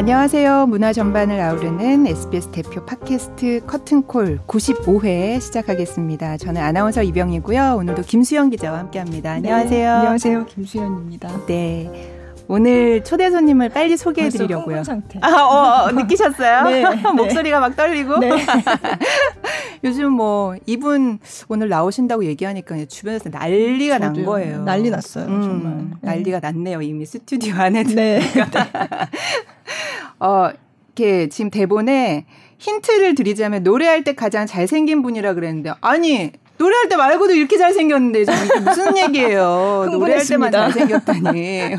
안녕하세요. 문화 전반을 아우르는 SBS 대표 팟캐스트 커튼콜 95회 시작하겠습니다. 저는 아나운서 이병희고요. 오늘도 김수연 기자와 함께합니다. 안녕하세요. 네, 안녕하세요. 김수연입니다. 네. 오늘 초대 손님을 빨리 소개해드리려고요. 흥분 상태. 느끼셨어요? 네, 목소리가 막 떨리고. 네. 요즘 뭐 이분 오늘 나오신다고 얘기하니까 주변에서 난리가 난 거예요. 난리 났어요. 정말. 난리가 났네요. 이미 스튜디오 안에 들어가. 이렇게 지금 대본에 힌트를 드리자면 노래할 때 가장 잘생긴 분이라 그랬는데 아니. 노래할 때 말고도 이렇게 잘생겼는데 저는 무슨 얘기예요. 노래할 때만 잘생겼다니. 네.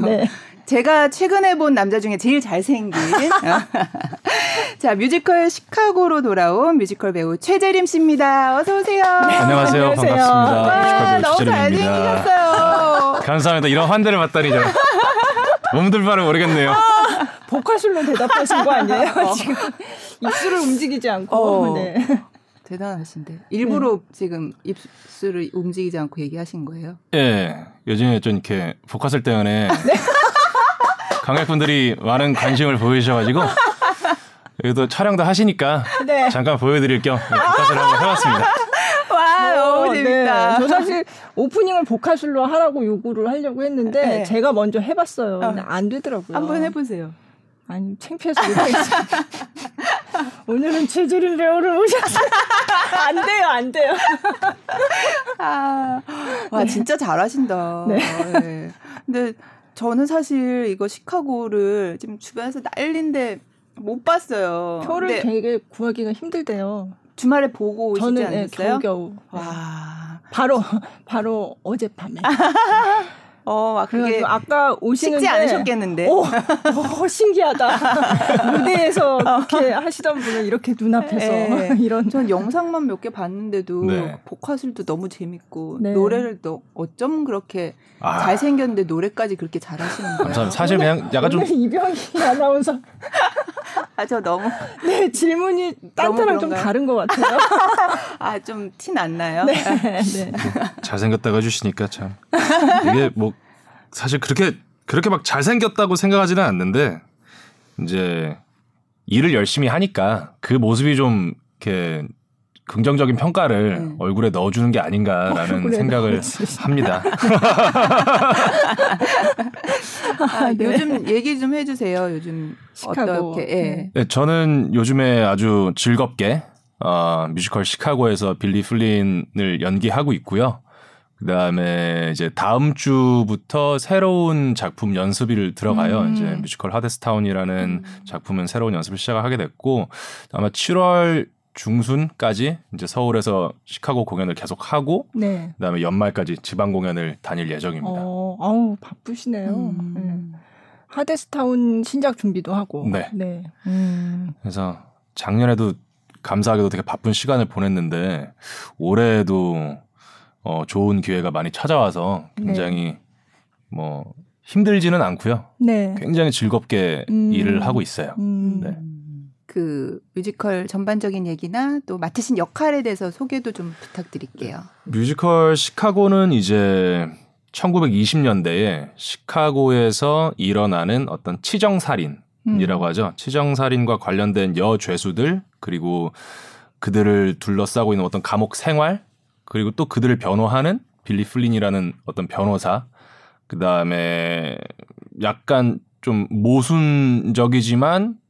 제가 최근에 본 남자 중에 제일 잘생긴. 자, 뮤지컬 시카고로 돌아온 뮤지컬 배우 최재림 씨입니다. 어서 오세요. 네, 안녕하세요. 반갑습니다. 와, 뮤지컬 배우 최재림입니다. 너무 잘생기셨어요. 감사합니다. 이런 환대를 받다니 저. 몸둘 바를 모르겠네요. 보컬술로 대답하신 거 아니에요? 지금 입술을 움직이지 않고. 네. 대단하신데 일부러 지금 입술을 움직이지 않고 얘기하신 거예요? 예, 요즘에 좀 이렇게 복화술 때문에 관객분들이 많은 관심을 보여주셔가지고 여기도 촬영도 하시니까 잠깐 보여드릴 겸 복화술 한번 해봤습니다. 와, 너무 재밌다. 저 사실 오프닝을 복화술로 하라고 요구를 하려고 했는데 제가 먼저 해봤어요. 근데 안 되더라고요. 한번 해보세요. 아니, 창피해서 못하겠어요. 오늘은 최재림 배우를 모셨어요. 안 돼요, 안 돼요. 아, 와, 진짜 잘하신다. 네. 네. 근데 저는 사실 이거 시카고를 지금 주변에서 난리인데 못 봤어요. 표를 되게 구하기가 힘들대요. 주말에 보고 오시지 않았어요? 저는 겨우겨우. 와, 바로 어젯밤에. 아, 그게 아까 오시는데 식지 않으셨겠는데. 신기하다. 무대에서 이렇게 하시던 분은 이렇게 눈앞에서 이런. 전 영상만 몇 개 봤는데도 복화술도 너무 재밌고 노래를 또 어쩜 그렇게 잘생겼는데 노래까지 그렇게 잘하시는 거예요. 사실 그냥 약간 좀 이병희 아나운서. 아, 저 너무. 네, 질문이 딴 때랑 좀 다른 것 같아요. 아, 좀 티 났나요? 네. 네. 잘생겼다고 해주시니까 참. 이게 뭐 사실 그렇게 막 잘생겼다고 생각하지는 않는데 이제 일을 열심히 하니까 그 모습이 좀 이렇게 긍정적인 평가를 얼굴에 넣어주는 게 아닌가라는 생각을 합니다. 요즘 얘기 좀 해주세요. 요즘 시카고. 어떻게? 네, 저는 요즘에 아주 즐겁게 뮤지컬 시카고에서 빌리 플린을 연기하고 있고요. 그다음에 이제 다음 주부터 새로운 작품 연습을 들어가요. 이제 뮤지컬 하데스타운이라는 작품은 새로운 연습을 시작하게 됐고 아마 7월 중순까지 이제 서울에서 시카고 공연을 계속 하고 그다음에 연말까지 지방 공연을 다닐 예정입니다. 아우, 바쁘시네요. 하데스타운 신작 준비도 하고. 그래서 작년에도 감사하게도 되게 바쁜 시간을 보냈는데 올해도 좋은 기회가 많이 찾아와서 굉장히 뭐 힘들지는 않고요. 굉장히 즐겁게 일을 하고 있어요. 그 뮤지컬 전반적인 얘기나 또 맡으신 역할에 대해서 소개도 좀 부탁드릴게요. 뮤지컬 시카고는 이제 1920년대에 시카고에서 일어나는 어떤 치정살인이라고 하죠. 치정살인과 관련된 여죄수들 그리고 그들을 둘러싸고 있는 어떤 감옥 생활 그리고 또 그들을 변호하는 빌리 플린이라는 어떤 변호사 그다음에 약간 좀 모순적이지만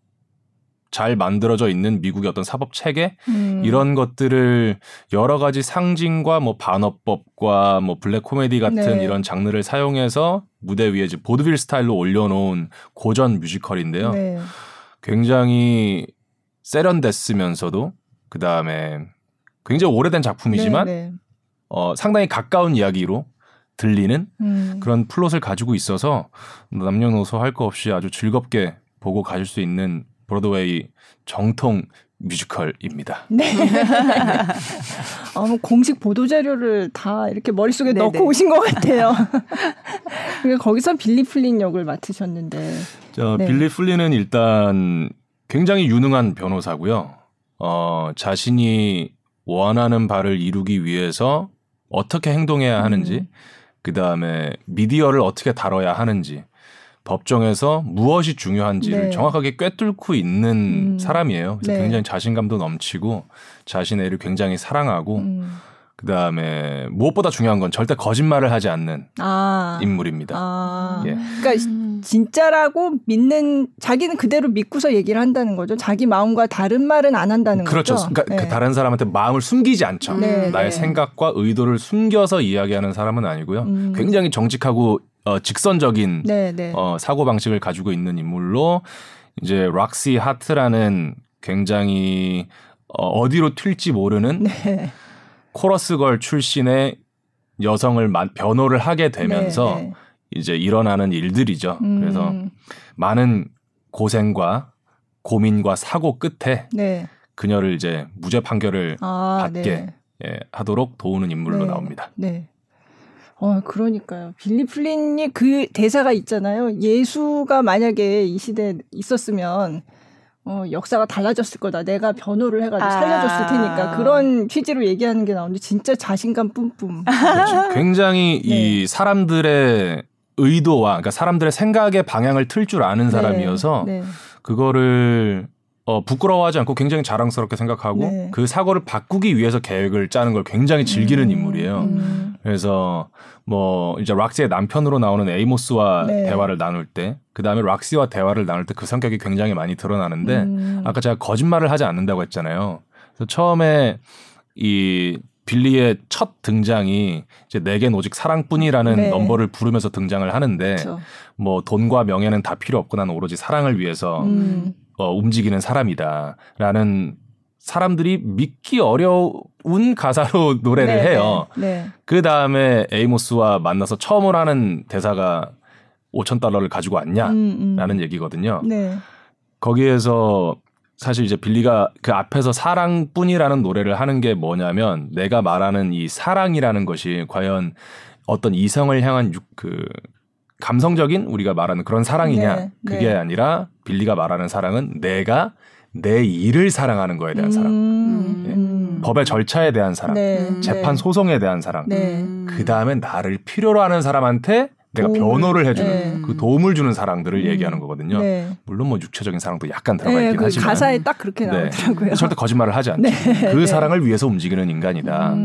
잘 만들어져 있는 미국의 어떤 사법 체계 이런 것들을 여러 가지 상징과 뭐 반어법과 뭐 블랙 코미디 같은 이런 장르를 사용해서 무대 위에 이제 보드빌 스타일로 올려놓은 고전 뮤지컬인데요. 굉장히 세련됐으면서도 그다음에 굉장히 오래된 작품이지만 상당히 가까운 이야기로 들리는 그런 플롯을 가지고 있어서 남녀노소 할 거 없이 아주 즐겁게 보고 가실 수 있는 브로드웨이 정통 뮤지컬입니다. 네. 공식 보도자료를 다 이렇게 머릿속에 넣고 오신 것 같아요. 거기서 빌리 플린 역을 맡으셨는데. 빌리 플린은 일단 굉장히 유능한 변호사고요. 자신이 원하는 바를 이루기 위해서 어떻게 행동해야 하는지, 그 다음에 미디어를 어떻게 다뤄야 하는지, 법정에서 무엇이 중요한지를 네. 정확하게 꿰뚫고 있는 사람이에요. 그래서 네. 굉장히 자신감도 넘치고 자신의 일을 굉장히 사랑하고 그다음에 무엇보다 중요한 건 절대 거짓말을 하지 않는 인물입니다. 예. 그러니까 진짜라고 믿는 자기는 그대로 믿고서 얘기를 한다는 거죠. 자기 마음과 다른 말은 안 한다는 거죠. 그렇죠. 그러니까 네. 다른 사람한테 마음을 숨기지 않죠. 네, 나의 네. 생각과 의도를 숨겨서 이야기하는 사람은 아니고요. 굉장히 정직하고 직선적인 네, 네. 사고 방식을 가지고 있는 인물로 이제 록시 하트라는 굉장히 어디로 튈지 모르는. 네. 코러스걸 출신의 여성을 변호를 하게 되면서 네, 네. 이제 일어나는 일들이죠. 그래서 많은 고생과 고민과 사고 끝에 네. 그녀를 이제 무죄 판결을 받게 네. 예, 하도록 도우는 인물로 네, 나옵니다. 네. 그러니까요. 빌리 플린이 그 대사가 있잖아요. 예수가 만약에 이 시대에 있었으면 역사가 달라졌을 거다. 내가 변호를 해가지고 살려줬을 테니까 그런 취지로 얘기하는 게 나오는데 진짜 자신감 뿜뿜. 그렇죠. 굉장히 네. 이 사람들의 의도와 그러니까 사람들의 생각의 방향을 틀 줄 아는 사람이어서 네. 네. 그거를 부끄러워하지 않고 굉장히 자랑스럽게 생각하고 네. 그 사고를 바꾸기 위해서 계획을 짜는 걸 굉장히 즐기는 인물이에요. 그래서 뭐 이제 락시의 남편으로 나오는 에이모스와 네. 대화를 나눌 때, 그 다음에 락시와 대화를 나눌 때 그 성격이 굉장히 많이 드러나는데 아까 제가 거짓말을 하지 않는다고 했잖아요. 그래서 처음에 이 빌리의 첫 등장이 이제 내겐 오직 사랑뿐이라는 네. 넘버를 부르면서 등장을 하는데 그쵸. 뭐 돈과 명예는 다 필요 없고 나는 오로지 사랑을 위해서. 움직이는 사람이다라는 사람들이 믿기 어려운 가사로 노래를 네, 해요. 네, 네. 그 다음에 에이모스와 만나서 처음으로 하는 대사가 $5,000를 가지고 왔냐라는 얘기거든요. 네. 거기에서 사실 이제 빌리가 그 앞에서 사랑뿐이라는 노래를 하는 게 뭐냐면 내가 말하는 이 사랑이라는 것이 과연 어떤 이성을 향한 감성적인 우리가 말하는 그런 사랑이냐 네, 그게 네. 아니라 빌리가 말하는 사랑은 내가 내 일을 사랑하는 거에 대한 사랑 예. 법의 절차에 대한 사랑 네, 재판 네. 소송에 대한 사랑 그다음에 나를 필요로 하는 사람한테 내가 변호를 해주는 그 도움을 주는 사랑들을 얘기하는 거거든요. 네. 물론 뭐 육체적인 사랑도 약간 들어가 있긴 그 하지만 가사에 딱 그렇게 나오더라고요. 네. 절대 거짓말을 하지 않죠. 네, 그 네. 사랑을 위해서 움직이는 인간이다.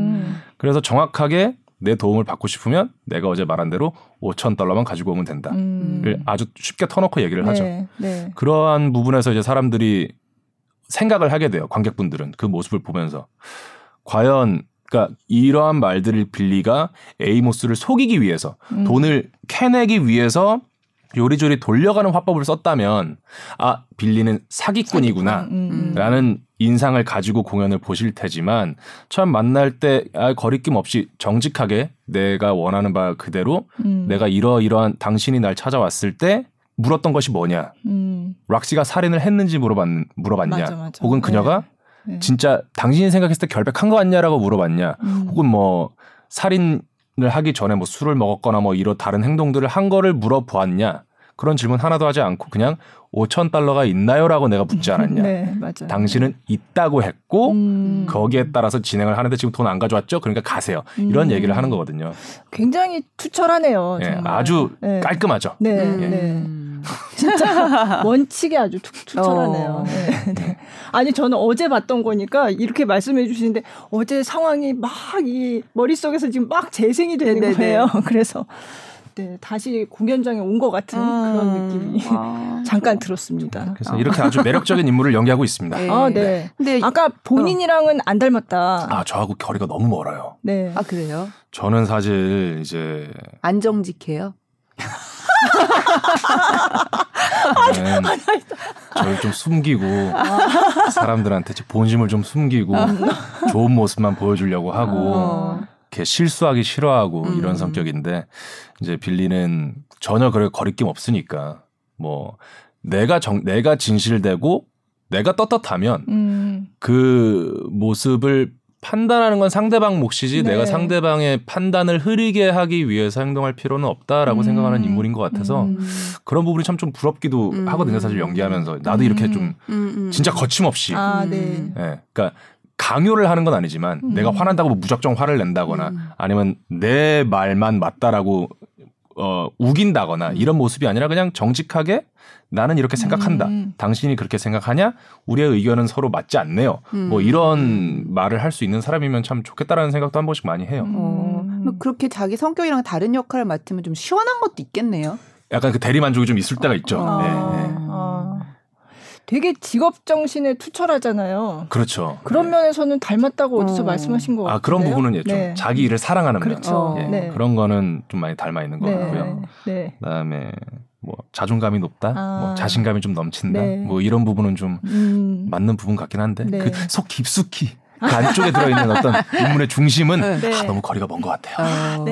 그래서 정확하게 내 도움을 받고 싶으면 내가 어제 말한 대로 $5,000만 가지고 오면 된다. 아주 쉽게 터놓고 얘기를 네, 하죠. 네. 그러한 부분에서 이제 사람들이 생각을 하게 돼요. 관객분들은 그 모습을 보면서 과연 그러니까 이러한 말들을 빌리가 에이모스를 속이기 위해서 돈을 캐내기 위해서 요리조리 돌려가는 화법을 썼다면 아 빌리는 사기꾼이구나 라는 인상을 가지고 공연을 보실 테지만 처음 만날 때 거리낌 없이 정직하게 내가 원하는 바 그대로 내가 이러이러한 당신이 날 찾아왔을 때 물었던 것이 뭐냐 락시가 살인을 했는지 물어봤냐 맞아, 맞아. 혹은 그녀가 네. 네. 진짜 당신이 생각했을 때 결백한 거 같냐라고 물어봤냐 혹은 뭐 살인 을 하기 전에 뭐 술을 먹었거나 뭐 이런 다른 행동들을 한 거를 물어보았냐 그런 질문 하나도 하지 않고 그냥 $5,000가 있나요라고 내가 묻지 않았냐 네, 맞아요. 당신은 있다고 했고 거기에 따라서 진행을 하는데 지금 돈 안 가져왔죠? 그러니까 가세요 이런 얘기를 하는 거거든요. 굉장히 투철하네요. 네, 아주 네. 깔끔하죠. 네, 네. 네. 진짜 원칙이 아주 투철하네요. 네, 네. 아니 저는 어제 봤던 거니까 이렇게 말씀해 주시는데 어제 상황이 막 이 머릿속에서 지금 막 재생이 되는 네네. 거예요. 그래서 네, 다시 공연장에 온 것 같은 그런 느낌이 잠깐 들었습니다. 그래서 이렇게 아주 매력적인 인물을 연기하고 있습니다. 네. 아, 네. 근데 아까 본인이랑은 안 닮았다. 아, 저하고 거리가 너무 멀어요. 네. 아, 그래요? 저는 사실 이제 안 정직해요. 저를 좀 숨기고 사람들한테 제 본심을 좀 숨기고 좋은 모습만 보여주려고 하고 이렇게 실수하기 싫어하고 이런 성격인데 이제 빌리는 전혀 그럴 거리낌 없으니까 뭐 내가 진실되고 내가 떳떳하면 그 모습을 판단하는 건 상대방 몫이지 네. 내가 상대방의 판단을 흐리게 하기 위해서 행동할 필요는 없다라고 생각하는 인물인 것 같아서 그런 부분이 참 좀 부럽기도 하거든요. 사실 연기하면서 나도 이렇게 좀 진짜 거침없이 네. 그러니까 강요를 하는 건 아니지만 내가 화난다고 무작정 화를 낸다거나 아니면 내 말만 맞다라고 우긴다거나 이런 모습이 아니라 그냥 정직하게 나는 이렇게 생각한다. 당신이 그렇게 생각하냐? 우리의 의견은 서로 맞지 않네요. 뭐 이런 말을 할 수 있는 사람이면 참 좋겠다라는 생각도 한 번씩 많이 해요. 그렇게 자기 성격이랑 다른 역할을 맡으면 좀 시원한 것도 있겠네요. 약간 그 대리만족이 좀 있을 때가 있죠. 네. 되게 직업 정신에 투철하잖아요. 그렇죠. 그런 면에서는 닮았다고 어디서 말씀하신 것 같아요. 아, 그런 부분은 좀 자기 일을 사랑하는 그렇죠. 면. 예, 그런 거는 좀 많이 닮아 있는 것 같고요. 그다음에 뭐 자존감이 높다, 뭐 자신감이 좀 넘친다, 뭐 이런 부분은 좀 맞는 부분 같긴 한데 그 속 깊숙이 그 안쪽에 들어있는 어떤 인물의 중심은 너무 거리가 먼 것 같아요.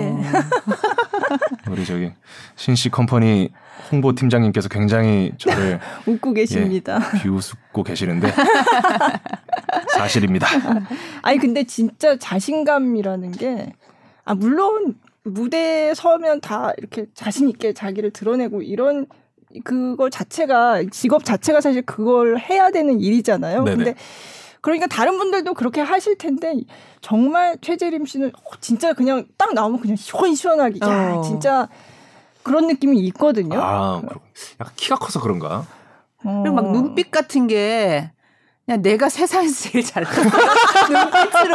우리 저기 신씨 컴퍼니 홍보 팀장님께서 굉장히 저를 웃고 계십니다. 예, 비웃고 계시는데 사실입니다. 아니 근데 진짜 자신감이라는 게 아 물론 무대에 서면 다 이렇게 자신 있게 자기를 드러내고 이런 그거 자체가 직업 자체가 사실 그걸 해야 되는 일이잖아요. 네네. 근데 그러니까 다른 분들도 그렇게 하실 텐데 정말 최재림 씨는 진짜 그냥 딱 나오면 그냥 시원시원하게 야 진짜 그런 느낌이 있거든요. 아, 약간 키가 커서 그런가? 그리고 막 눈빛 같은 게 그냥 내가 세상에서 제일 잘나 눈빛으로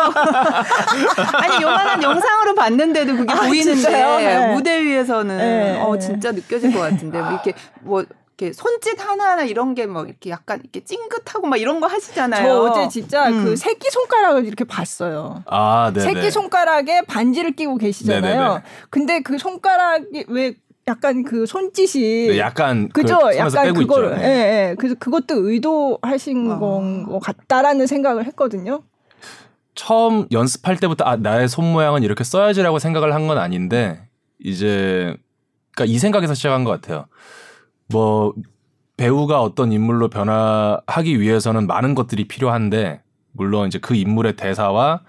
아니 요만한 영상으로 봤는데도 그게 보이는데 네. 무대 위에서는 네. 진짜 느껴질 것 같은데 뭐 이렇게 뭐 이렇게 손짓 하나하나 이런 게 뭐 이렇게 약간 이렇게 찡긋하고 막 이런 거 하시잖아요. 저 어제 진짜 그 새끼 손가락을 이렇게 봤어요. 아, 네. 새끼 손가락에 반지를 끼고 계시잖아요. 네네네. 근데 그 손가락이 왜 약간 그 손짓이 네, 약간 그죠? 그 약간 그걸 예, 예. 그래서 그것도 의도하신 건 것 같다라는 생각을 했거든요. 처음 연습할 때부터 아, 나의 손 모양은 이렇게 써야지라고 생각을 한 건 아닌데 이제 그러니까 이 생각에서 시작한 것 같아요. 뭐 배우가 어떤 인물로 변화하기 위해서는 많은 것들이 필요한데 물론 이제 그 인물의 대사와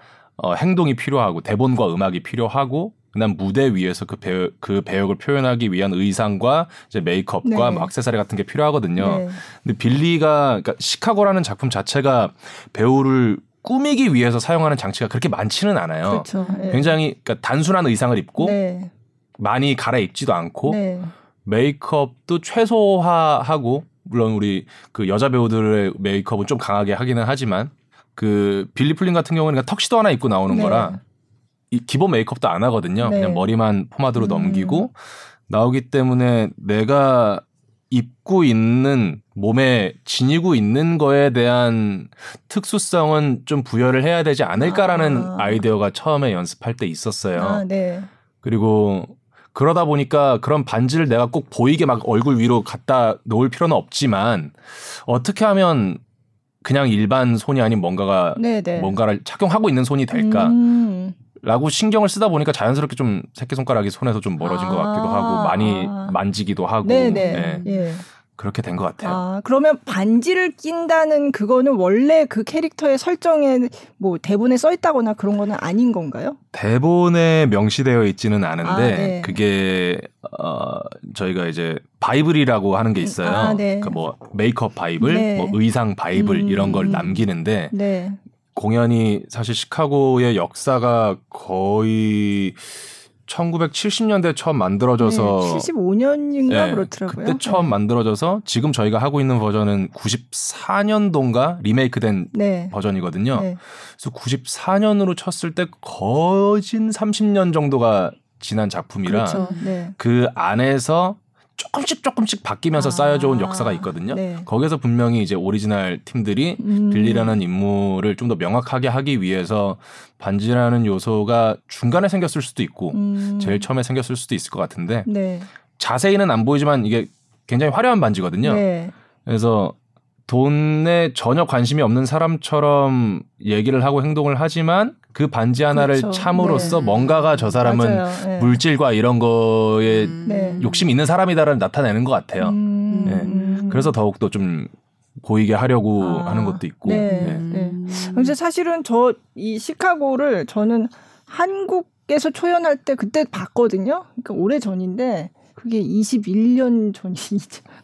행동이 필요하고 대본과 음악이 필요하고 그다음 무대 위에서 그 배역을 표현하기 위한 의상과 이제 메이크업과 네. 뭐 액세서리 같은 게 필요하거든요. 네. 근데 빌리가 그러니까 시카고라는 작품 자체가 배우를 꾸미기 위해서 사용하는 장치가 그렇게 많지는 않아요. 그렇죠. 네. 굉장히 그러니까 단순한 의상을 입고 네. 많이 갈아입지도 않고 네. 메이크업도 최소화하고 물론 우리 그 여자 배우들의 메이크업은 좀 강하게 하기는 하지만 그 빌리 플린 같은 경우는 그러니까 턱시도 하나 입고 나오는 네. 거라 이 기본 메이크업도 안 하거든요. 네. 그냥 머리만 포마드로 넘기고 나오기 때문에 내가 입고 있는 몸에 지니고 있는 거에 대한 특수성은 좀 부여를 해야 되지 않을까라는 아이디어가 처음에 연습할 때 있었어요. 아, 네. 그리고 그러다 보니까 그런 반지를 내가 꼭 보이게 막 얼굴 위로 갖다 놓을 필요는 없지만 어떻게 하면 그냥 일반 손이 아닌 뭔가가 네네. 뭔가를 착용하고 있는 손이 될까라고 신경을 쓰다 보니까 자연스럽게 좀 새끼손가락이 손에서 좀 멀어진 것 같기도 하고 많이 만지기도 하고 네. 예. 그렇게 된 것 같아요. 아, 그러면 반지를 낀다는 그거는 원래 그 캐릭터의 설정에 뭐 대본에 써있다거나 그런 거는 아닌 건가요? 대본에 명시되어 있지는 않은데 아, 네. 그게 저희가 이제 바이블이라고 하는 게 있어요. 아, 네. 그러니까 뭐 메이크업 바이블, 네. 뭐 의상 바이블 이런 걸 남기는데 네. 공연이 사실 시카고의 역사가 거의 1970년대에 처음 만들어져서 네, 75년인가 네, 그렇더라고요. 그때 처음 만들어져서 지금 저희가 하고 있는 버전은 94년도인가 리메이크된 네. 버전이거든요. 네. 그래서 94년으로 쳤을 때 거진 30년 정도가 지난 작품이라 그렇죠. 네. 그 안에서 조금씩 바뀌면서 쌓여져 온 역사가 있거든요. 네. 거기서 분명히 이제 오리지널 팀들이 빌리라는 인물을 좀 더 명확하게 하기 위해서 반지라는 요소가 중간에 생겼을 수도 있고 제일 처음에 생겼을 수도 있을 것 같은데 네. 자세히는 안 보이지만 이게 굉장히 화려한 반지거든요. 네. 그래서 돈에 전혀 관심이 없는 사람처럼 얘기를 하고 행동을 하지만 그 반지 하나를 그렇죠. 참으로써 네. 뭔가가 저 사람은 네. 물질과 이런 거에 네. 욕심 있는 사람이다를 나타내는 것 같아요. 네. 그래서 더욱더 좀 보이게 하려고 하는 것도 있고. 네. 네. 근데 사실은 저 이 시카고를 저는 한국에서 초연할 때 그때 봤거든요. 그러니까 오래전인데 그게 21년 전이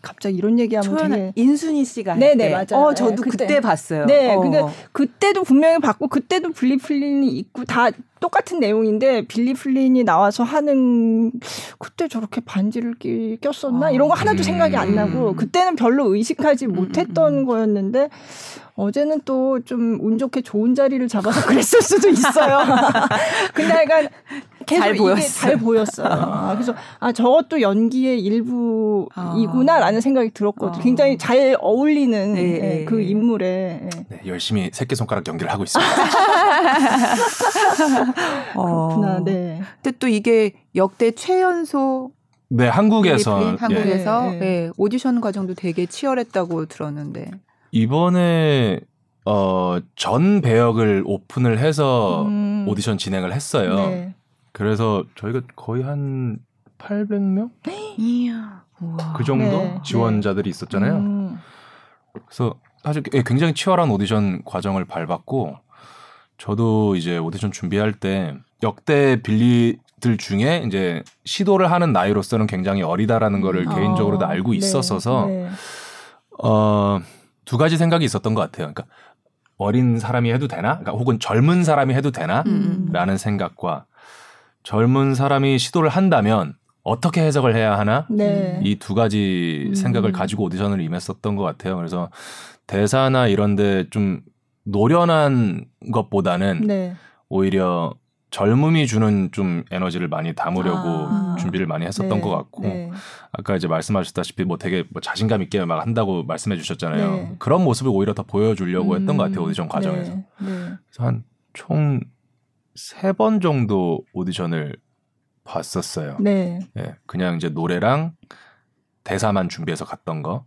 갑자기 이런 얘기하면 되게 인순이 씨가 네네 맞아요. 저도 그때 봤어요. 네, 근데 그때도 분명히 봤고 그때도 빌리 플린이 있고 다 똑같은 내용인데 빌리 플린이 나와서 하는 그때 저렇게 반지를 꼈었나 이런 거 하나도 생각이 안 나고 그때는 별로 의식하지 못했던 거였는데 어제는 또 좀 운 좋게 좋은 자리를 잡아서 그랬을 수도 있어요. 근데 약간 계속 잘 보였어요. 이게 잘 보였어요. 그래서 저것도 연기의 일부이구나라는 생각이 들었거든요. 굉장히 잘 어울리는 그 인물에 열심히 새끼손가락 연기를 하고 있습니다. 그렇구나. 네. 근데 또 이게 역대 최연소 한국에서 오디션 과정도 되게 치열했다고 들었는데 이번에 전 배역을 오픈을 해서 오디션 진행을 했어요. 네. 그래서 저희가 거의 한 800명? 그 정도 지원자들이 있었잖아요. 그래서 사실 굉장히 치열한 오디션 과정을 밟았고 저도 이제 오디션 준비할 때 역대 빌리들 중에 이제 시도를 하는 나이로서는 굉장히 어리다라는 거를 개인적으로도 알고 있었어서 두 가지 생각이 있었던 것 같아요. 그러니까 어린 사람이 해도 되나? 그러니까 혹은 젊은 사람이 해도 되나? 라는 생각과 젊은 사람이 시도를 한다면 어떻게 해석을 해야 하나? 네. 이 두 가지 생각을 가지고 오디션을 임했었던 것 같아요. 그래서 대사나 이런 데 좀 노련한 것보다는 오히려 젊음이 주는 좀 에너지를 많이 담으려고 준비를 많이 했었던 것 같고 아까 이제 말씀하셨다시피 뭐 되게 뭐 자신감 있게 막 한다고 말씀해 주셨잖아요. 그런 모습을 오히려 더 보여주려고 했던 것 같아요. 오디션 과정에서. 그래서 한 총 3번 정도 오디션을 봤었어요. 그냥 이제 노래랑 대사만 준비해서 갔던 거.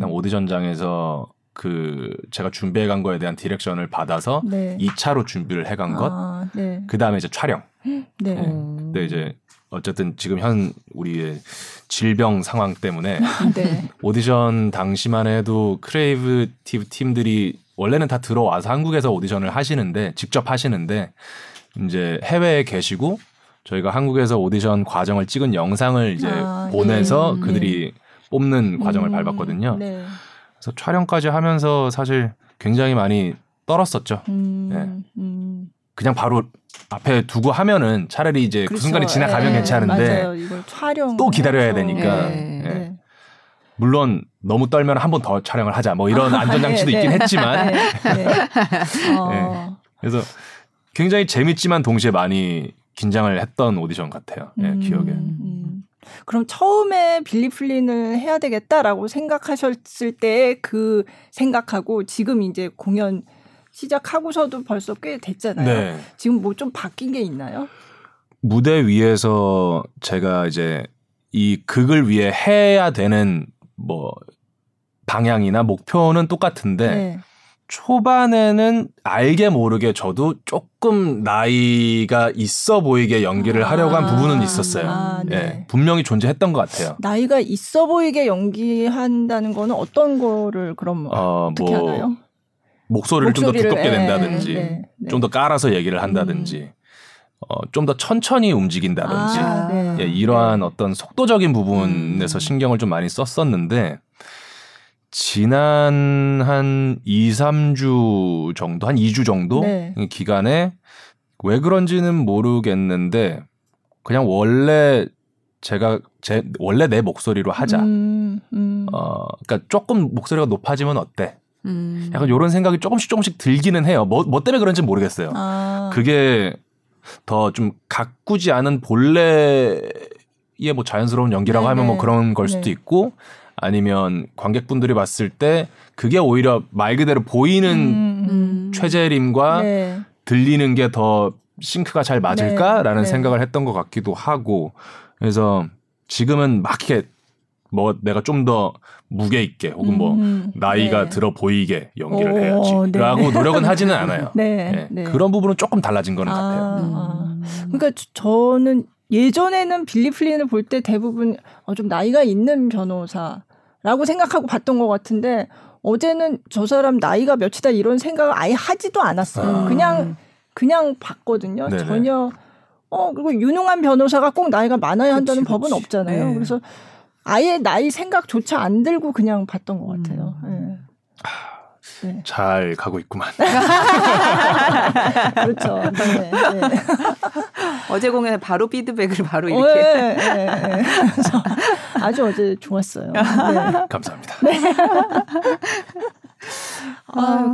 오디션장에서 그 제가 준비해 간 거에 대한 디렉션을 받아서 2차로 준비를 해간 것. 그다음에 이제 촬영. 근데 이제 어쨌든 지금 현 우리의 질병 상황 때문에 오디션 당시만 해도 크리에이티브 팀들이 원래는 다 들어와서 한국에서 오디션을 하시는데 직접 하시는데 이제 해외에 계시고 저희가 한국에서 오디션 과정을 찍은 영상을 이제 보내서 그들이 뽑는 과정을 밟았거든요. 그래서 촬영까지 하면서 사실 굉장히 많이 떨었었죠. 그냥 바로 앞에 두고 하면은 차라리 이제 그 순간이 지나가면 괜찮은데 이걸 또 기다려야 되니까. 물론 너무 떨면 한 번 더 촬영을 하자 뭐 이런 안전장치도 있긴 했지만 그래서 굉장히 재밌지만 동시에 많이 긴장을 했던 오디션 같아요. 기억에. 그럼 처음에 빌리 플린을 해야 되겠다라고 생각하셨을 때 그 생각하고 지금 이제 공연 시작하고서도 벌써 꽤 됐잖아요. 지금 뭐 좀 바뀐 게 있나요? 무대 위에서 제가 이제 이 극을 위해 해야 되는 뭐 방향이나 목표는 똑같은데 초반에는 알게 모르게 저도 조금 나이가 있어 보이게 연기를 하려고 한 부분은 있었어요. 분명히 존재했던 것 같아요. 나이가 있어 보이게 연기한다는 거는 어떤 거를 그럼 어떻게 하나요? 목소리를 좀 더 두껍게 낸다든지 좀 더 깔아서 얘기를 한다든지 좀 더 천천히 움직인다든지 이러한 어떤 속도적인 부분에서 신경을 좀 많이 썼었는데 지난 한 2-3주 정도, 한 2주 정도 기간에 왜 그런지는 모르겠는데 그냥 원래 제가 원래 내 목소리로 하자. 그러니까 조금 목소리가 높아지면 어때? 약간 이런 생각이 조금씩 들기는 해요. 뭐 때문에 그런지 모르겠어요. 그게 더 좀 가꾸지 않은 본래의 뭐 자연스러운 연기라고 하면 뭐 그런 걸 수도 있고. 아니면 관객분들이 봤을 때 그게 오히려 말 그대로 보이는 최재림과 들리는 게 더 싱크가 잘 맞을까라는 생각을 했던 것 같기도 하고 그래서 지금은 막 이렇게 뭐 내가 좀 더 무게 있게 혹은 뭐 나이가 들어 보이게 연기를 해야지라고 노력은 하지는 않아요. 그런 부분은 조금 달라진 거는 같아요. 그러니까 저는 예전에는 빌리 플린을 볼 때 대부분 좀 나이가 있는 변호사라고 생각하고 봤던 것 같은데 어제는 저 사람 나이가 몇이다 이런 생각을 아예 하지도 않았어요. 그냥 봤거든요. 전혀 그리고 유능한 변호사가 꼭 나이가 많아야 한다는 법은 없잖아요. 네. 그래서 아예 나이 생각조차 안 들고 그냥 봤던 것 같아요. 네. 네. 잘 가고 있구만. 그렇죠. 네, 네. 어제 공연에 바로 피드백을 바로 이렇게. 네, 네, 네. 아주 어제 좋았어요. 네. 감사합니다. 네.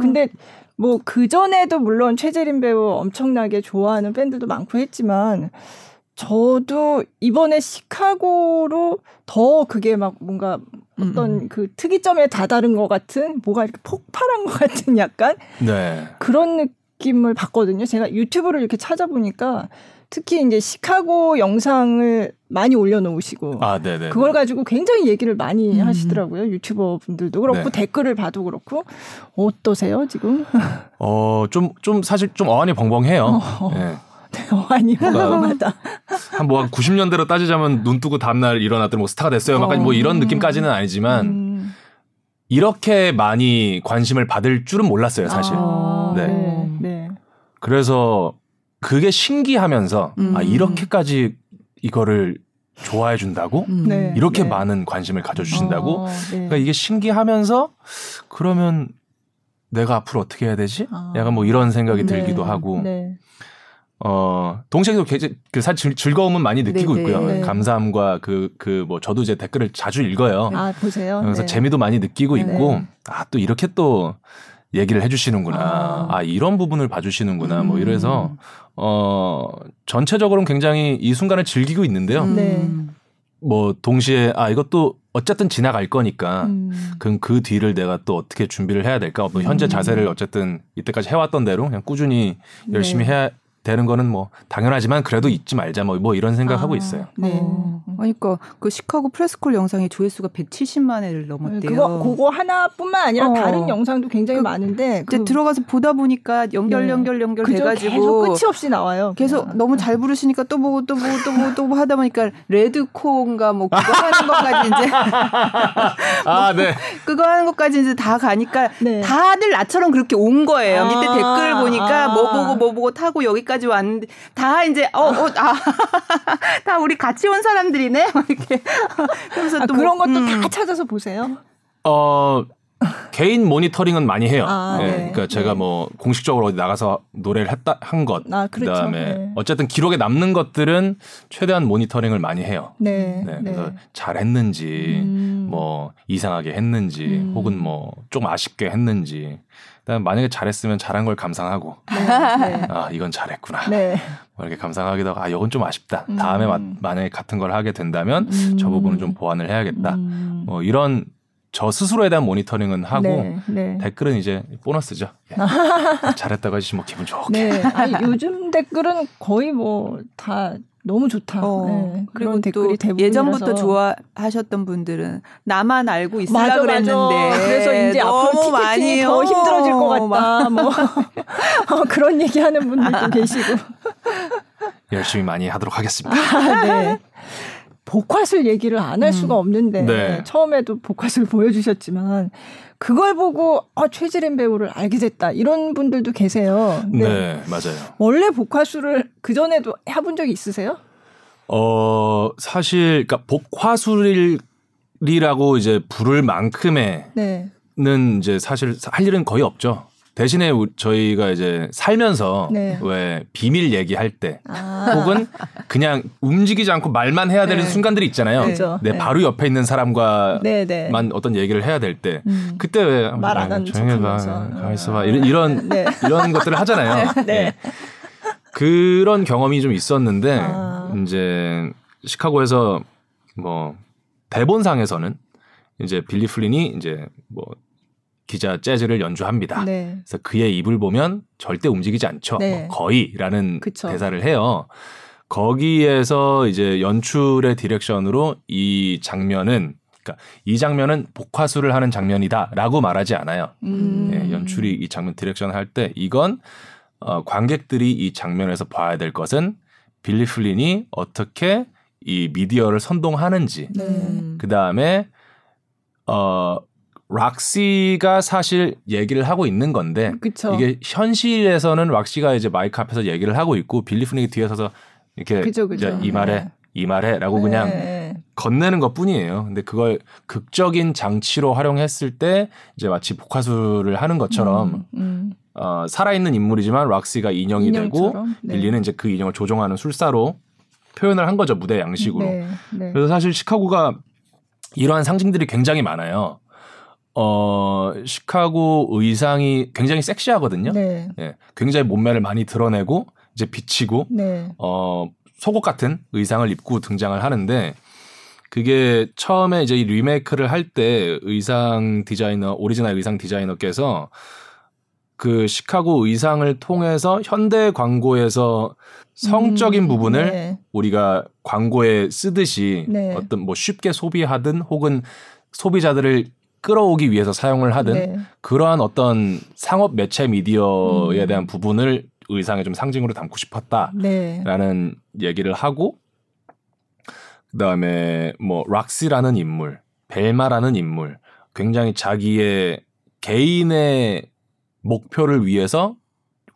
근데 뭐 그전에도 물론 최재림 배우 엄청나게 좋아하는 팬들도 많고 했지만 저도 이번에 시카고로 더 그게 막 뭔가 어떤 그 특이점에 다다른 것 같은 뭐가 이렇게 폭발한 것 같은 약간 네. 그런 느낌을 받거든요. 제가 유튜브를 이렇게 찾아보니까 특히 이제 시카고 영상을 많이 올려놓으시고 그걸 가지고 굉장히 얘기를 많이 하시더라고요. 유튜버 분들도 그렇고 네. 댓글을 봐도 그렇고 어떠세요 지금? 좀 사실 좀 어안이 벙벙해요. 네. 어안이 벙벙하다. 한 뭐 한 90년대로 따지자면 눈 뜨고 다음날 일어났더니 뭐 스타가 됐어요. 막 뭐 이런 느낌까지는 아니지만 이렇게 많이 관심을 받을 줄은 몰랐어요 사실. 네. 네. 네. 그래서 그게 신기하면서 아 이렇게까지 이거를 좋아해 준다고? 네, 이렇게 네. 많은 관심을 가져주신다고? 네. 그러니까 이게 신기하면서 그러면 내가 앞으로 어떻게 해야 되지? 약간 뭐 이런 생각이 네, 들기도 하고 네. 동시에 그 사실 즐거움은 많이 느끼고 네, 있고요. 네. 감사함과 뭐 저도 이제 댓글을 자주 읽어요. 아 보세요. 그래서 네. 재미도 많이 느끼고 네. 있고 아 또 이렇게 또 얘기를 해주시는구나. 아 이런 부분을 봐주시는구나. 뭐 이래서 전체적으로는 굉장히 이 순간을 즐기고 있는데요. 네. 뭐 동시에 아 이것도 어쨌든 지나갈 거니까 그럼 그 뒤를 내가 또 어떻게 준비를 해야 될까. 뭐 현재 자세를 어쨌든 이때까지 해왔던 대로 그냥 꾸준히 열심히 네. 해야 되는 거는 뭐 당연하지만 그래도 잊지 말자 뭐 이런 생각하고 있어요. 네. 그러니까 그 시카고 프레스콜 영상의 조회수가 170만회를 넘었대요. 그거 하나뿐만 아니라 다른 영상도 굉장히 많은데 이제 들어가서 보다 보니까 연결 네. 돼가지고 계속 끝이 없이 나와요. 계속 그냥. 너무 잘 부르시니까 또 보고 또 보고 또 보고 하다 보니까 레드코인가 뭐 그거 하는 것까지 이제 네. 그거 하는 것까지 이제 다 가니까 네. 다들 나처럼 그렇게 온 거예요. 밑에 댓글 보니까 뭐 보고 타고 여기까지 왔는데 다 이제 다 우리 같이 온 사람들이네 이렇게 그래서 또 그런 것도 다 찾아서 보세요. 개인 모니터링은 많이 해요. 네. 그러니까 제가 뭐 공식적으로 어디 나가서 노래를 한 것, 그렇죠. 그다음에 어쨌든 기록에 남는 것들은 최대한 모니터링을 많이 해요. 네. 그래서 잘했는지, 뭐 이상하게 했는지, 혹은 뭐 좀 아쉽게 했는지. 그다음 만약에 잘했으면 잘한 걸 감상하고, 아 이건 잘했구나. 네. 이렇게 감상하기도 하고, 아 이건 좀 아쉽다. 다음에 만약에 같은 걸 하게 된다면 저 부분은 좀 보완을 해야겠다. 뭐 이런. 저 스스로에 대한 모니터링은 하고 댓글은 이제 보너스죠. 잘했다고 해주시면 뭐 기분 좋게. 네. 아니, 요즘 댓글은 거의 뭐 다 너무 좋다. 그리고 또 예전부터 좋아하셨던 분들은 나만 알고 있으라 그랬는데 그래서 이제 앞으로 티켓팅이 더 힘들어질 것 같다. 뭐 그런 얘기하는 분들도 계시고 열심히 많이 하도록 하겠습니다. 네. 복화술 얘기를 안 할 수가 없는데 처음에도 복화술 보여주셨지만 그걸 보고 최재림 배우를 알게 됐다 이런 분들도 계세요. 네 맞아요. 원래 복화술을 그전에도 해본 적이 있으세요? 사실 그러니까 복화술이라고 이제 부를 만큼의 는 이제 사실 할 일은 거의 없죠. 대신에 저희가 이제 살면서 왜 비밀 얘기할 때 혹은 그냥 움직이지 않고 말만 해야 되는 순간들이 있잖아요. 바로 옆에 있는 사람과만 어떤 얘기를 해야 될 때 그때 왜 말 안 하는 척하면서 가만 있어봐 이런 것들을 하잖아요. 그런 경험이 좀 있었는데 이제 시카고에서 뭐 대본상에서는 이제 빌리 플린이 이제 뭐 기자 재즈를 연주합니다. 그래서 그의 입을 보면 절대 움직이지 않죠. 뭐 거의라는 대사를 해요. 거기에서 이제 연출의 디렉션으로 이 장면은 복화술을 하는 장면이다라고 말하지 않아요. 연출이 이 장면 디렉션을 할 때 이건 관객들이 이 장면에서 봐야 될 것은 빌리 플린이 어떻게 이 미디어를 선동하는지 그다음에 록시가 사실 얘기를 하고 있는 건데 이게 현실에서는 록시가 이제 마이크 앞에서 얘기를 하고 있고 빌리 플린이 뒤에 서서 이렇게 그죠. 이 말해라고 네. 그냥 건네는 것뿐이에요. 근데 그걸 극적인 장치로 활용했을 때 이제 마치 복화술을 하는 것처럼 살아있는 인물이지만 락시가 인형이 되고 네. 빌리는 이제 그 인형을 조종하는 술사로 표현을 한 거죠. 무대 양식으로. 네. 네. 그래서 사실 시카고가 이러한 상징들이 굉장히 많아요. 시카고 의상이 굉장히 섹시하거든요. 네. 네. 굉장히 몸매를 많이 드러내고 이제 비치고 네. 속옷 같은 의상을 입고 등장을 하는데 그게 처음에 이제 이 리메이크를 할 때 의상 디자이너, 오리지널 의상 디자이너께서 그 시카고 의상을 통해서 현대 광고에서 성적인 부분을 네. 우리가 광고에 쓰듯이 네. 어떤 뭐 쉽게 소비하든 혹은 소비자들을 끌어오기 위해서 사용을 하든 네. 그러한 어떤 상업 매체 미디어에 대한 부분을 의상의 좀 상징으로 담고 싶었다라는 네. 얘기를 하고 그다음에 뭐 락시라는 인물, 벨마라는 인물 굉장히 자기의 개인의 목표를 위해서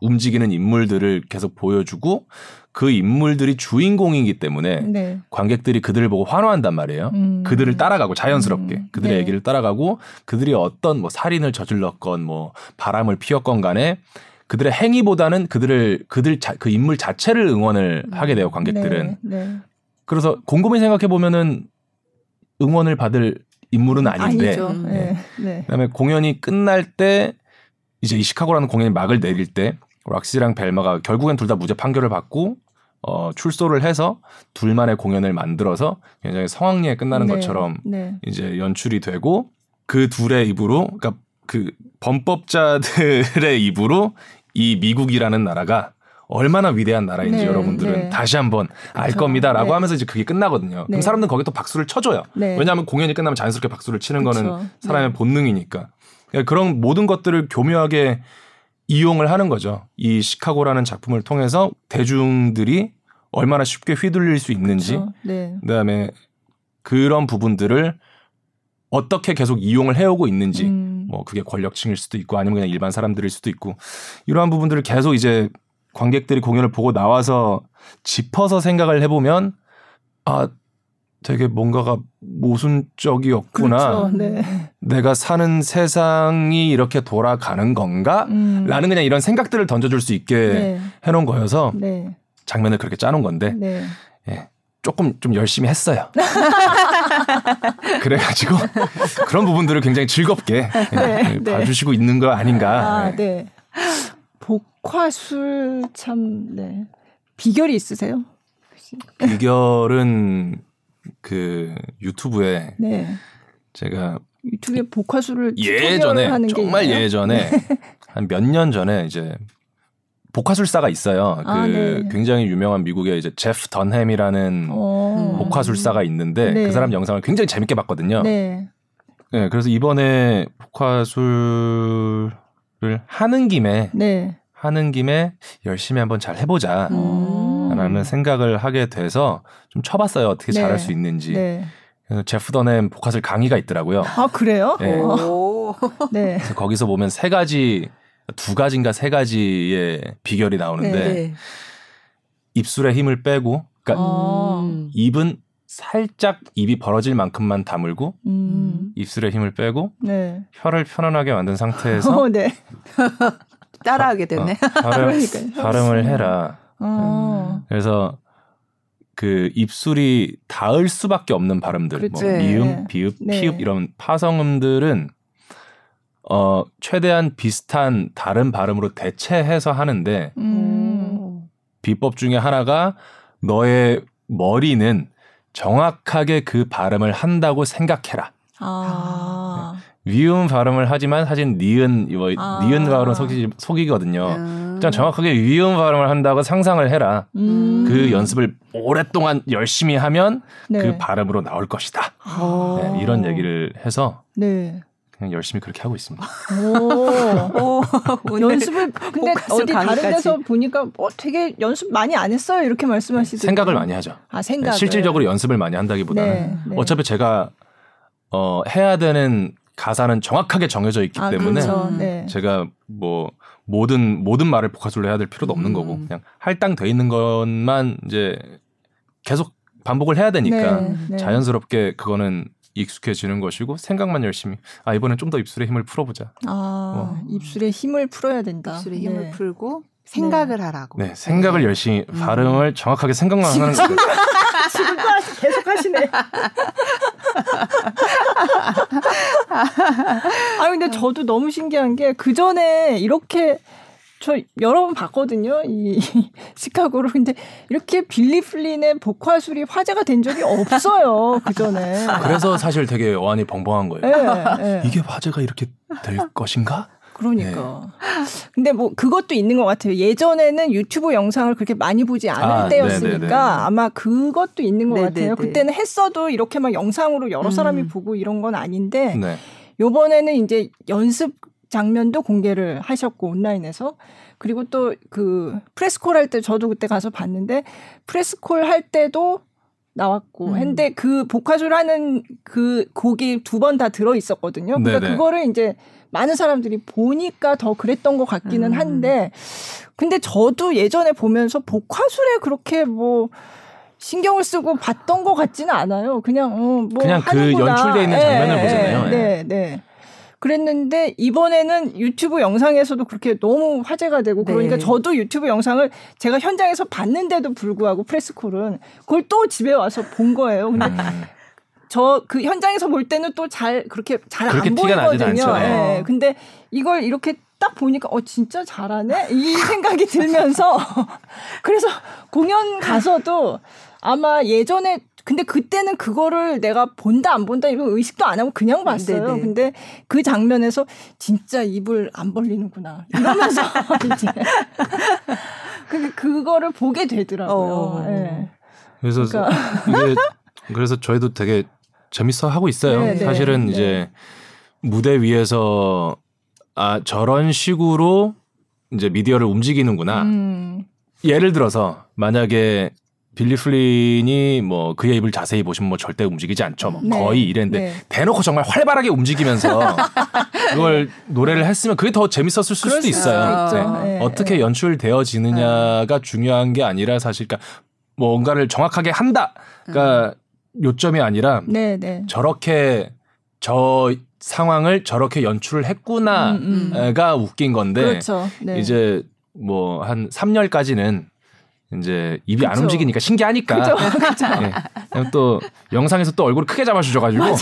움직이는 인물들을 계속 보여주고 그 인물들이 주인공이기 때문에 네. 관객들이 그들을 보고 환호한단 말이에요. 그들을 따라가고 자연스럽게 그들의 네. 얘기를 따라가고 그들이 어떤 뭐 살인을 저질렀건 뭐 바람을 피웠건 간에 그들의 행위보다는 그 인물 자체를 응원을 하게 돼요, 관객들은. 네, 네. 그래서 곰곰이 생각해 보면은 응원을 받을 인물은 아닌데. 아니죠. 네. 네. 그다음에 공연이 끝날 때 이제 이 시카고라는 공연이 막을 내릴 때 락시랑 벨마가 결국엔 둘 다 무죄 판결을 받고 출소를 해서 둘만의 공연을 만들어서 굉장히 성황리에 끝나는 네, 것처럼 네. 이제 연출이 되고 그 둘의 입으로 그러니까 그 범법자들의 입으로 이 미국이라는 나라가 얼마나 위대한 나라인지 네, 여러분들은 네. 다시 한번 알 겁니다라고 네. 하면서 이제 그게 끝나거든요. 네. 그럼 사람들은 거기에 또 박수를 쳐줘요. 네. 왜냐하면 공연이 끝나면 자연스럽게 박수를 치는 그쵸. 거는 사람의 네. 본능이니까. 그러니까 그런 모든 것들을 교묘하게 이용을 하는 거죠. 이 시카고라는 작품을 통해서 대중들이 얼마나 쉽게 휘둘릴 수 있는지 네. 그다음에 그런 부분들을 어떻게 계속 이용을 해오고 있는지 뭐 그게 권력층일 수도 있고 아니면 그냥 일반 사람들일 수도 있고 이러한 부분들을 계속 이제 관객들이 공연을 보고 나와서 짚어서 생각을 해보면 아 되게 뭔가가 모순적이었구나. 그렇죠, 네. 내가 사는 세상이 이렇게 돌아가는 건가? 라는 그냥 이런 생각들을 던져줄 수 있게 네. 해놓은 거여서 네. 장면을 그렇게 짜놓은 건데 네. 예, 조금 좀 열심히 했어요. 그래가지고 그런 부분들을 굉장히 즐겁게 네, 네. 봐주시고 있는 거 아닌가. 아, 네. 복화술 참 네. 비결이 있으세요? 비결은 그 유튜브에 네. 제가 유튜브에 복화술을 예전에 하는 정말 예전에 한 몇 년 전에 이제 복화술사가 있어요. 아, 그 네. 굉장히 유명한 미국의 이제 제프 던햄이라는 복화술사가 있는데 네. 그 사람 영상을 굉장히 재밌게 봤거든요. 네. 네, 그래서 이번에 복화술을 하는 김에 네. 열심히 한번 잘 해보자. 라는 생각을 하게 돼서 좀 쳐봤어요. 어떻게 네. 잘할 수 있는지. 네. 그래서 제프 던햄 복화술 강의가 있더라고요. 아 그래요? 네. 오. 네. 그래서 거기서 보면 세 가지의 비결이 나오는데 네. 입술에 힘을 빼고, 그러니까 입은 살짝 입이 벌어질 만큼만 다물고 입술에 힘을 빼고 네. 혀를 편안하게 만든 상태에서 네. 따라하게 되네. 발음을 해라. 그래서 그 입술이 닿을 수밖에 없는 발음들, 뭐 미음, 비읍, 네. 피읍 이런 파성음들은 최대한 비슷한 다른 발음으로 대체해서 하는데 비법 중에 하나가 너의 머리는 정확하게 그 발음을 한다고 생각해라. 아. 네. 위음 발음을 하지만 사실 니은 발음을 속이거든요. 일단 정확하게 위음 발음을 한다고 상상을 해라. 그 연습을 오랫동안 열심히 하면 네. 그 발음으로 나올 것이다. 아. 네, 이런 얘기를 해서 네. 그냥 열심히 그렇게 하고 있습니다. 오. 연습을 근데 어디 다른 데서 보니까 되게 연습 많이 안 했어요 이렇게 말씀하시더니 생각을 많이 하죠. 아, 생각. 네, 실질적으로 연습을 많이 한다기보다는 네. 네. 어차피 제가 해야 되는 가사는 정확하게 정해져 있기 때문에 그렇죠. 네. 제가 뭐 모든 말을 보카술로 해야 될 필요도 없는 거고 그냥 할당돼 있는 것만 이제 계속 반복을 해야 되니까 네, 네. 자연스럽게 그거는 익숙해지는 것이고 생각만 열심히 이번엔 좀 더 입술의 힘을 풀어보자. 입술의 힘을 풀어야 된다. 입술의 힘을 네. 풀고 생각을 네. 하라고. 네, 생각을 네. 열심히 발음을 정확하게 생각만 하는 거예요. 지금까지 계속 하시네. 아 근데 저도 너무 신기한 게 그 전에 이렇게 저 여러 번 봤거든요. 이 시카고로. 근데 이렇게 빌리 플린의 보컬술이 화제가 된 적이 없어요. 그 전에. 그래서 사실 되게 어안이 벙벙한 거예요. 네, 네. 이게 화제가 이렇게 될 것인가? 그러니까. 네. 근데 뭐 그것도 있는 것 같아요. 예전에는 유튜브 영상을 그렇게 많이 보지 않을 때였으니까 네네네. 아마 그것도 있는 것 네네네. 같아요. 그때는 했어도 이렇게 막 영상으로 여러 사람이 보고 이런 건 아닌데 네. 이번에는 이제 연습 장면도 공개를 하셨고 온라인에서. 그리고 또 그 프레스콜 할 때 저도 그때 가서 봤는데 프레스콜 할 때도 나왔고 근데 그 보카줄 하는 그 곡이 두 번 다 들어있었거든요. 그러니까 네네. 그거를 이제 많은 사람들이 보니까 더 그랬던 것 같기는 한데 근데 저도 예전에 보면서 보카술에 그렇게 뭐 신경을 쓰고 봤던 것 같지는 않아요. 그냥 뭐 그냥 하는구나. 그 연출되어 있는 장면을 보잖아요. 네, 네. 그랬는데 이번에는 유튜브 영상에서도 그렇게 너무 화제가 되고 네. 그러니까 저도 유튜브 영상을 제가 현장에서 봤는데도 불구하고 프레스콜은 그걸 또 집에 와서 본 거예요. 근데 저 그 현장에서 볼 때는 또 잘 안 보이거든요. 네. 근데 이걸 이렇게 딱 보니까 진짜 잘하네 이 생각이 들면서 그래서 공연 가서도 아마 예전에 근데 그때는 그거를 내가 본다 안 본다 이런 의식도 안 하고 그냥 봤어요. 네네. 근데 그 장면에서 진짜 입을 안 벌리는구나 이러면서 이제 그거를 보게 되더라고요. 네. 그래서 이게 그래서 저희도 되게 재밌어 하고 있어요. 네네. 사실은 이제 무대 위에서 저런 식으로 이제 미디어를 움직이는구나. 예를 들어서 만약에 빌리 플린이 뭐 그의 입을 자세히 보시면 뭐 절대 움직이지 않죠. 뭐 네. 거의 이랬는데 네. 대놓고 정말 활발하게 움직이면서 그걸 노래를 했으면 그게 더 재밌었을 수도 있어요. 네. 네. 어떻게 연출되어지느냐가 중요한 게 아니라 사실 그러니까 뭔가를 정확하게 한다가 요점이 아니라 네, 네. 저렇게 저 상황을 저렇게 연출을 했구나가 웃긴 건데 그렇죠. 네. 이제 뭐 한 3년까지는 이제 입이 그쵸. 안 움직이니까 신기하니까 그쵸. 네. 또 영상에서 또 얼굴을 크게 잡아주셔가지고 네.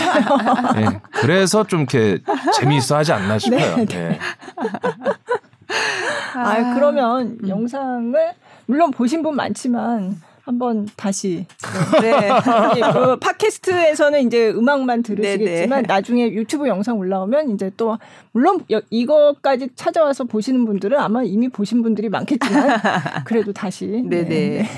그래서 좀 이렇게 재미있어 하지 않나 싶어요. 네. 네. 그러면 영상을 물론 보신 분 많지만 한번 다시 네. 그 팟캐스트에서는 이제 음악만 들으시겠지만 네네. 나중에 유튜브 영상 올라오면 이제 또 물론 이거까지 찾아와서 보시는 분들은 아마 이미 보신 분들이 많겠지만 그래도 다시 네네. 네.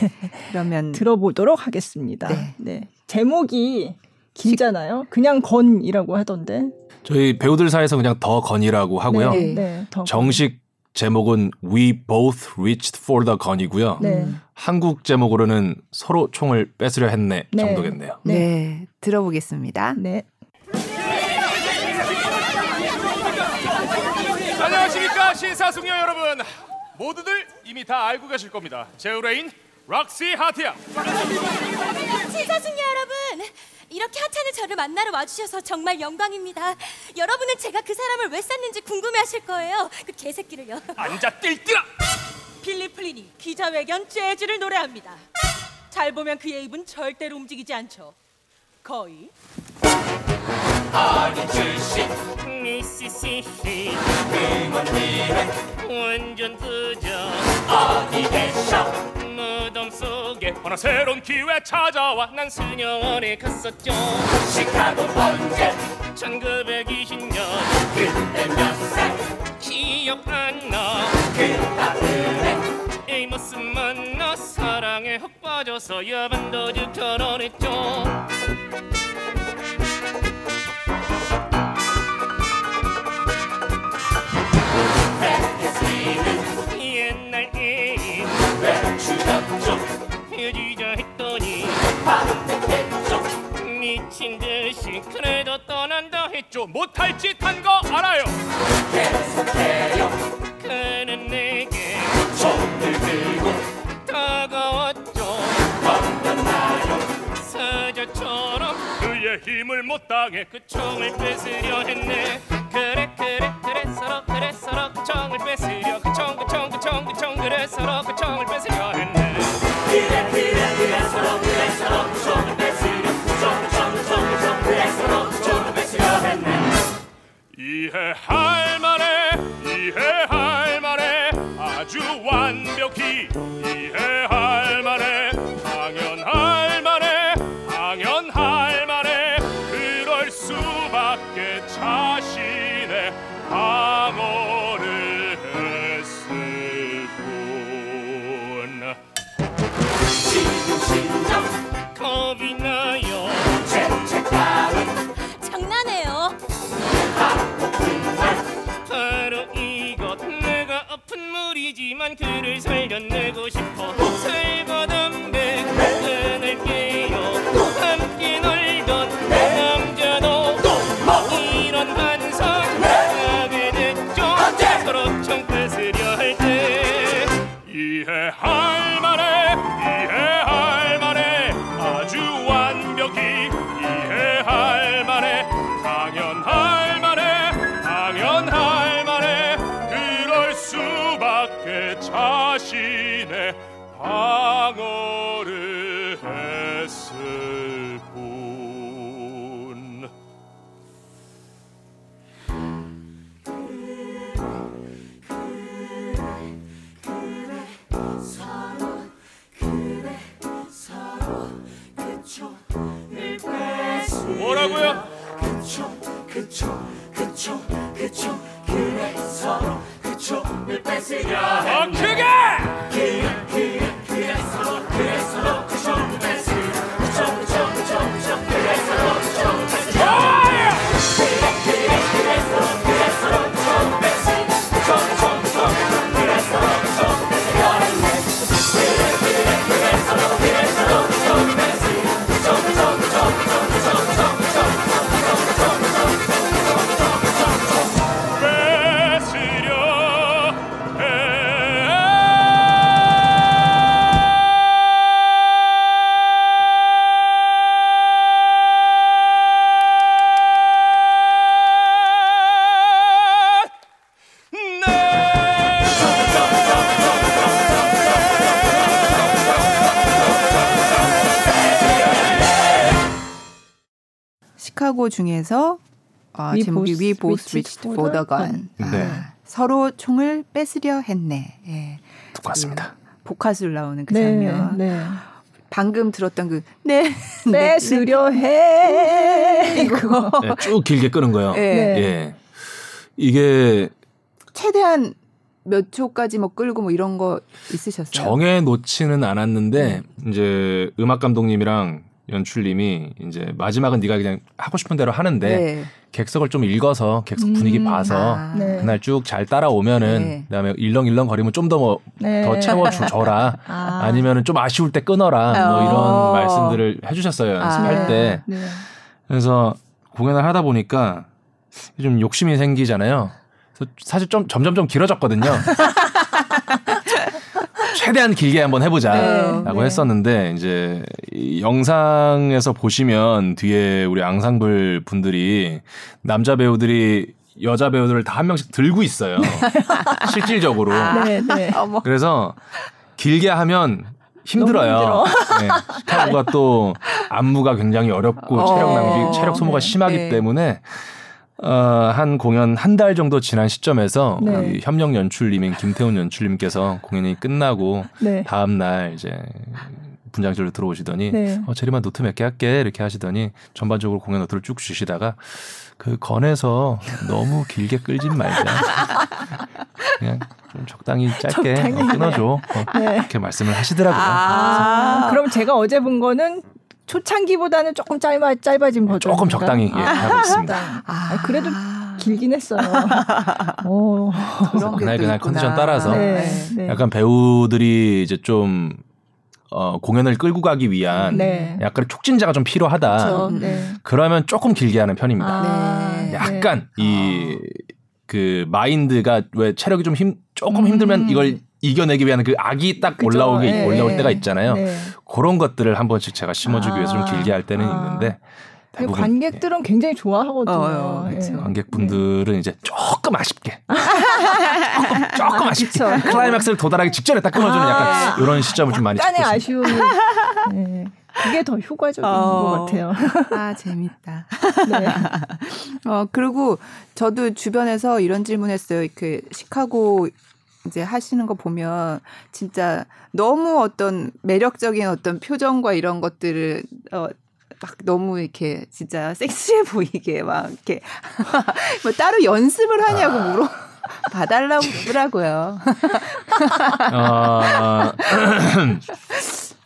그러면 들어보도록 하겠습니다. 네. 네. 제목이 길잖아요. 그냥 건이라고 하던데 저희 배우들 사이에서 그냥 더 건이라고 하고요. 네. 네. 더 정식 제목은 We both reached for the gun이고요. 네. 한국 제목으로는 서로 총을 뺏으려 했네 네. 정도겠네요. 네. 네, 들어보겠습니다. 네. 안녕하십니까 시사숙녀 여러분. 모두들 이미 다 알고 계실 겁니다. 제 의뢰인 록시 하트야. 시사숙녀 여러분. 이렇게 하찮은 저를 만나러 와주셔서 정말 영광입니다. 여러분은 제가 그 사람을 왜 쐈는지 궁금해하실 거예요. 그 개새끼를요. 앉아 띨띨아. 빌리 플린이 기자회견 재즈를 노래합니다. 잘 보면 그의 입은 절대로 움직이지 않죠. 거의. 아리출신 미시시히 그먼 미래 완전 부정 어디 계셔 무덤 속에 어느 새로운 기회 찾아와 난 수녀원에 갔었죠. 시카고 언제 1920년 그때 몇 살 기억 안 나. 그가 그래 에이머스 만나 사랑에 흙 빠져서 야반도주 결혼했죠. 백스리는 옛날 애인 외출했죠. 헤어지자 했더니 반대했죠. 미친 듯이 그래도 떠나 한다 했죠. 못할 짓 한 거 알아요. 계속해요. 그는 내게 손을 들고 다가왔죠. 만났나요. 사자처럼 그의 힘을 못 당해 그 총을 뺏으려 했네. 그래서로 그래서로 그 총을 뺏으려 그 총 그래서로 그 총을 뺏으려 했네. 그래서로 그래서로 그 총을 뺏으려 그 총 그래서로 그 총을 뺏으려 했네. 이해할 만해 이해할 만해 아주 완벽히 이해할 만해 당연할 만해 당연할 만해 그럴 수밖에 자신의 방어를 했을 뿐. 시중심정 겁이 나요. 죄책감은 장난해요. 바로 이것 내가 아픈 물이지만 그를 살려내고 싶어. 살과 담배 끊을게요. 함께 놀던 남자도 이런 환상하게 됐죠. 서로 총 뺏으려 할 때 이해할 만해 이해할 만해 아주 완벽히 이해할 만해 당연할 만해 당연할 만해 그럴 수밖에 자신의 방어를 했을 뿐. 서로 그래 서로 그총을 뺏으려 뭐라고요? 그총 그래 서로 그총을 뺏으려 더 크게! 그래 서로 그래 서로 그총을 뺏으려 그총 그래 서로 그총을 뺏으려 그래 서로 그래 서로 그총을 뺏으려 그총 그래 서로 그총을 뺏으려 그래 서로 그래 서로 그총을 뺏으려 뺏으려 시카고 중에서 제목이 We Both Reached for the Gun. 네. 서로 총을 뺏으려 했네. 예. 듣고 왔습니다. 복화술 나오는 그 장면. 네. 방금 들었던 그 네. 뺏으려 해. 이거. 네, 쭉 길게 끄는 거예요. 네. 네. 예. 이게 최대한 몇 초까지 뭐 끌고 뭐 이런 거 있으셨어요? 정해 놓지는 않았는데 이제 음악 감독님이랑 연출님이 이제 마지막은 네가 그냥 하고 싶은 대로 하는데 네. 객석을 좀 읽어서 객석 분위기 봐서 네. 그날 쭉 잘 따라오면은 네. 그다음에 일렁일렁 거리면 좀 더 뭐 더 채워줘라 아니면은 좀 아쉬울 때 끊어라 뭐 이런 말씀들을 해주셨어요. 연습할 때. 네. 그래서 공연을 하다 보니까 좀 욕심이 생기잖아요. 그래서 사실 좀 점점 길어졌거든요. 최대한 길게 한번 해보자라고 네. 했었는데 이제 이 영상에서 보시면 뒤에 우리 앙상블 분들이 남자 배우들이 여자 배우들을 다 한 명씩 들고 있어요. 실질적으로. 네, 네. 그래서 길게 하면 힘들어요. 네, 시카고가 또 안무가 굉장히 어렵고 체력 낭비, 체력 소모가 심하기 네. 때문에. 한 공연 한 달 정도 지난 시점에서 네. 협력 연출님인 김태훈 연출님께서 공연이 끝나고 네. 다음 날 이제 분장실로 들어오시더니 네. 재림아 노트 몇 개 할게 이렇게 하시더니 전반적으로 공연 노트를 쭉 주시다가 그 건에서 너무 길게 끌진 말자. 그냥 좀 적당히 짧게 끊어줘. 네. 이렇게 말씀을 하시더라고요. 그럼 제가 어제 본 거는 초창기보다는 조금 짧아진 버전. 조금 적당히 예, 하고 있습니다. 그래도 길긴 했어요. 오, 그런 그날 컨디션 따라서 네, 네. 약간 배우들이 이제 좀 공연을 끌고 가기 위한 네. 약간의 촉진자가 좀 필요하다. 그렇죠. 네. 그러면 조금 길게 하는 편입니다. 아, 네. 약간 네. 그 마인드가 왜 체력이 좀 조금 힘들면 이걸 이겨내기 위한 그 악이 딱 그렇죠. 네. 올라올 때가 있잖아요. 네. 그런 것들을 한 번씩 제가 심어주기 위해서 좀 길게 할 때는 있는데. 대부분, 관객들은 네. 굉장히 좋아하거든요. 그렇죠. 네. 관객분들은 이제 조금 아쉽게 조금 아쉽게 클라이맥스를 도달하기 직전에 딱 끊어주는 약간 이런 시점을 좀 많이 찾고 있습니다. 약간의 아쉬움이 네. 그게 더 효과적인 것 같아요. 아 재밌다. 네. 그리고 저도 주변에서 이런 질문했어요. 이렇게 시카고 이제 하시는 거 보면 진짜 너무 어떤 매력적인 어떤 표정과 이런 것들을 막 너무 이렇게 진짜 섹시해 보이게 막 이렇게 뭐 따로 연습을 하냐고 물어봐달라고요.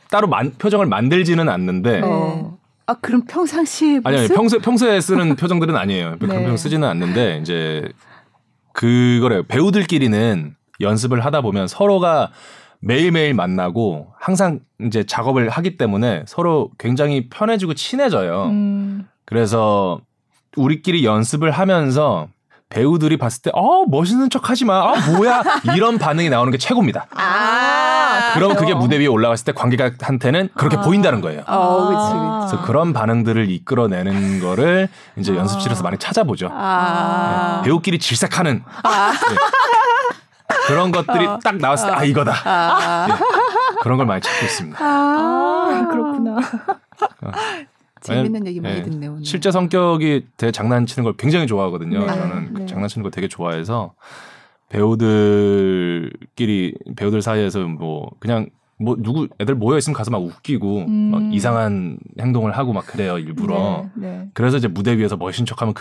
따로 표정을 만들지는 않는데. 아 그럼 평상시에 평소에 쓰는 표정들은 아니에요. 네. 그런 표정 쓰지는 않는데 이제 그거래요. 배우들끼리는 연습을 하다 보면 서로가 매일매일 만나고 항상 이제 작업을 하기 때문에 서로 굉장히 편해지고 친해져요. 그래서 우리끼리 연습을 하면서 배우들이 봤을 때 멋있는 척 하지 마. 뭐야. 이런 반응이 나오는 게 최고입니다. 그럼 그게 무대 위에 올라갔을 때 관객한테는 그렇게 보인다는 거예요. 그치. 그래서 그런 반응들을 이끌어내는 거를 이제 연습실에서 많이 찾아보죠. 네. 배우끼리 질색하는 네. 그런 것들이 딱 나왔을 때 이거다. 네. 그런 걸 많이 찾고 있습니다. 그렇구나. 재밌는 얘기 많이 네. 듣네 오늘. 실제 성격이 되게 장난치는 걸 굉장히 좋아하거든요. 네. 저는 네. 장난치는 걸 되게 좋아해서 배우들 사이에서 뭐 그냥 뭐 누구 애들 모여 있으면 가서 막 웃기고 막 이상한 행동을 하고 막 그래요 일부러. 네, 네. 그래서 이제 무대 위에서 멋있는 척하면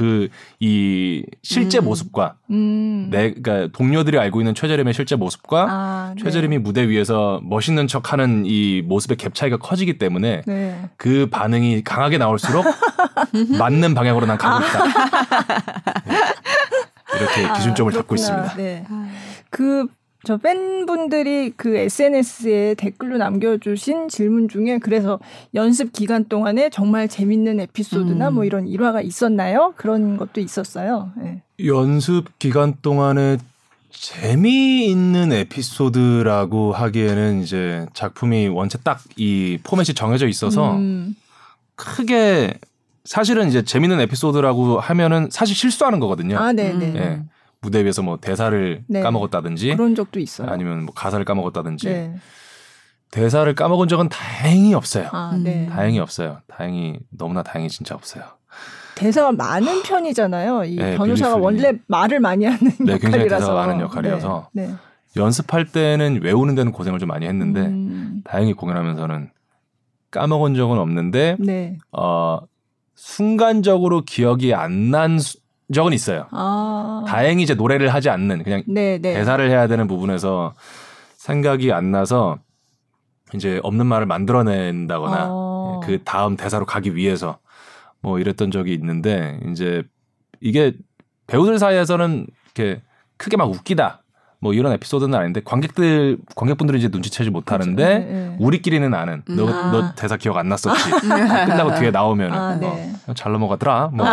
이 실제 모습과 그러니까 동료들이 알고 있는 최재림의 실제 모습과 네. 최재림이 무대 위에서 멋있는 척하는 이 모습의 갭 차이가 커지기 때문에 네. 그 반응이 강하게 나올수록 맞는 방향으로 난 가고 있다. 네. 이렇게 기준점을 잡고 있습니다. 네. 저 팬분들이 그 SNS에 댓글로 남겨주신 질문 중에 그래서 연습 기간 동안에 정말 재밌는 에피소드나 뭐 이런 일화가 있었나요? 그런 것도 있었어요. 네. 연습 기간 동안에 재미있는 에피소드라고 하기에는 이제 작품이 원체 딱 이 포맷이 정해져 있어서 크게 사실은 이제 재밌는 에피소드라고 하면은 사실 실수하는 거거든요. 네네. 네. 무대 위에서 뭐 대사를 네. 까먹었다든지 그런 적도 있어요. 아니면 뭐 가사를 까먹었다든지 네. 대사를 까먹은 적은 다행히 없어요. 네. 다행히 없어요. 너무나 다행히 진짜 없어요. 대사가 많은 편이잖아요. 이 네, 변호사가 원래 말을 많이 하는 역할이라서 굉장히 대사가 많은 역할이어서 네. 네. 연습할 때는 외우는 데는 고생을 좀 많이 했는데 다행히 공연하면서는 까먹은 적은 없는데 네. 순간적으로 기억이 안 난 적은 있어요. 다행히 이제 노래를 하지 않는 그냥 네네. 대사를 해야 되는 부분에서 생각이 안 나서 이제 없는 말을 만들어낸다거나 그 다음 대사로 가기 위해서 뭐 이랬던 적이 있는데 이제 이게 배우들 사이에서는 이렇게 크게 막 웃기다 뭐 이런 에피소드는 아닌데 관객분들은 이제 눈치채지 못하는데 그렇죠. 네, 네. 우리끼리는 아는 너 대사 기억 안 났었지 끝나고 뒤에 나오면 네. 잘 넘어가더라 뭐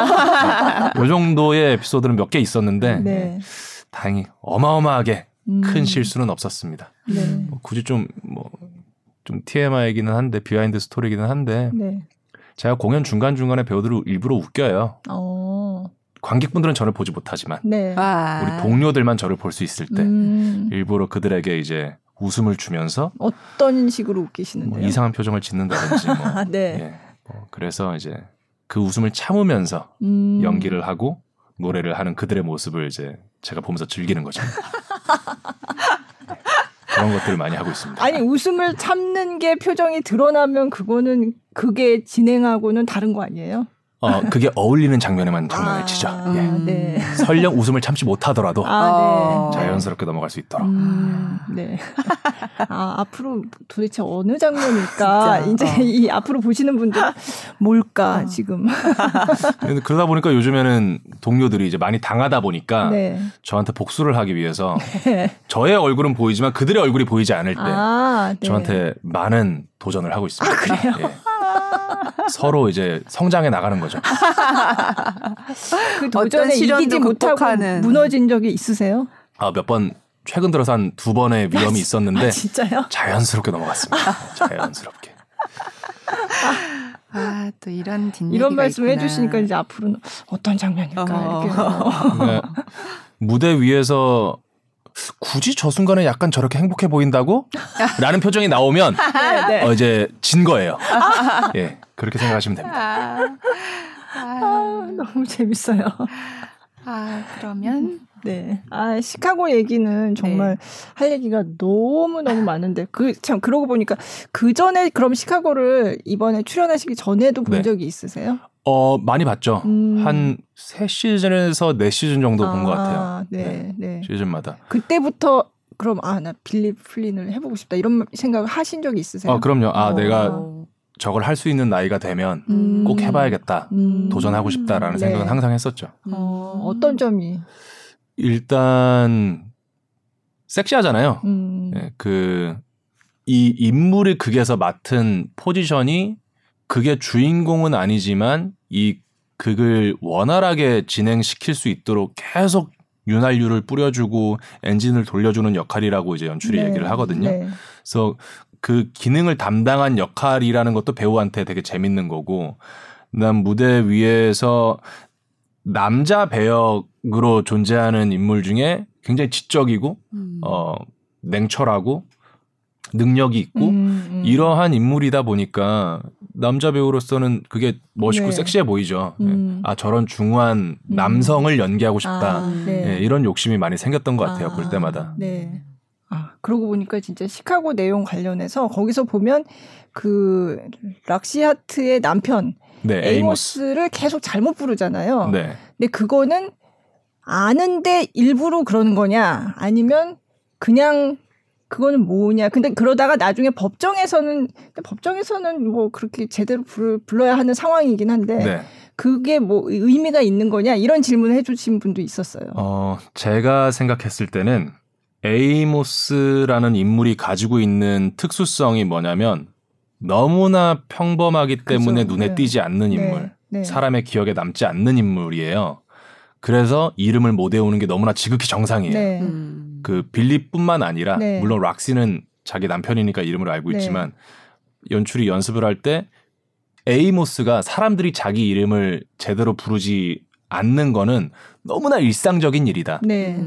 요 정도의 에피소드는 몇 개 있었는데 네. 다행히 어마어마하게 큰 실수는 없었습니다. 네. 굳이 좀 TMI이기는 한데 비하인드 스토리이기는 한데 네. 제가 공연 중간중간에 배우들을 일부러 웃겨요. 관객분들은 저를 보지 못하지만 네. 우리 동료들만 저를 볼 수 있을 때 일부러 그들에게 이제 웃음을 주면서 어떤 식으로 웃기시는데요? 뭐 이상한 표정을 짓는다든지 뭐, 네. 예, 뭐 그래서 이제 그 웃음을 참으면서 연기를 하고 노래를 하는 그들의 모습을 이제 제가 보면서 즐기는 거죠. 그런 것들을 많이 하고 있습니다. 아니 웃음을 참는 게 표정이 드러나면 그게 진행하고는 다른 거 아니에요? 그게 어울리는 장면에만 장난을 치죠. 예. 네. 설령 웃음을 참지 못하더라도 네. 자연스럽게 넘어갈 수 있도록. 네. 앞으로 도대체 어느 장면일까? 이제 이 앞으로 보시는 분들 뭘까 지금. 그러다 보니까 요즘에는 동료들이 이제 많이 당하다 보니까 네. 저한테 복수를 하기 위해서 네. 저의 얼굴은 보이지만 그들의 얼굴이 보이지 않을 때 네. 저한테 많은 도전을 하고 있습니다. 아, 그래요? 예. 서로 이제 성장해 나가는 거죠. 그 도전에 이기지 못하고 무너진 적이 있으세요? 아, 몇 번 최근 들어서 한 두 번의 위험이 있었는데 진짜요? 자연스럽게 넘어갔습니다. 자연스럽게. 아, 또 이런 뒷얘기가 이런 말씀을 해주시니까 이제 앞으로는 어떤 장면일까 이렇게. 네, 무대 위에서 굳이 저 순간에 약간 저렇게 행복해 보인다고? 라는 표정이 나오면 네, 네. 이제 진 거예요. 예, 그렇게 생각하시면 됩니다. 너무 재밌어요. 그러면 네. 시카고 얘기는 정말 네. 할 얘기가 너무너무 많은데 참 그러고 보니까 그 전에 그럼 시카고를 이번에 출연하시기 전에도 본 네. 적이 있으세요? 많이 봤죠. 한 3시즌에서 4시즌 정도 본 것 같아요. 네, 네. 시즌마다. 그때부터 그럼 나 빌리 플린을 해보고 싶다 이런 생각을 하신 적이 있으세요? 그럼요. 내가 저걸 할 수 있는 나이가 되면 꼭 해봐야겠다. 도전하고 싶다라는 네. 생각은 항상 했었죠. 어떤 점이? 일단 섹시하잖아요. 네, 이 인물이 극에서 맡은 포지션이 그게 주인공은 아니지만 이 극을 원활하게 진행시킬 수 있도록 계속 윤활유를 뿌려주고 엔진을 돌려주는 역할이라고 이제 연출이 네, 얘기를 하거든요. 네. 그래서 그 기능을 담당한 역할이라는 것도 배우한테 되게 재밌는 거고, 난 무대 위에서 남자 배역으로 존재하는 인물 중에 굉장히 지적이고 냉철하고 능력이 있고 이러한 인물이다 보니까 남자 배우로서는 그게 멋있고 네. 섹시해 보이죠. 저런 중후한 남성을 연기하고 싶다. 네. 네, 이런 욕심이 많이 생겼던 것 같아요. 볼 때마다. 네. 그러고 보니까 진짜 시카고 내용 관련해서 거기서 보면 그 록시 하트의 남편 네, 에이모스를 계속 잘못 부르잖아요. 네. 근데 그거는 아는데 일부러 그러는 거냐 아니면 그냥 그거는 뭐냐. 근데 그러다가 나중에 법정에서는 뭐 그렇게 제대로 불러야 하는 상황이긴 한데 네. 그게 뭐 의미가 있는 거냐 이런 질문을 해주신 분도 있었어요. 제가 생각했을 때는 에이모스라는 인물이 가지고 있는 특수성이 뭐냐면 너무나 평범하기 때문에 그렇죠. 눈에 네. 띄지 않는 인물, 네. 네. 사람의 기억에 남지 않는 인물이에요. 그래서 이름을 못 외우는 게 너무나 지극히 정상이에요. 네. 그 빌리뿐만 아니라 네. 물론 락시는 자기 남편이니까 이름을 알고 네. 있지만 연출이 연습을 할 때 에이모스가 사람들이 자기 이름을 제대로 부르지 않는 거는 너무나 일상적인 일이다. 네.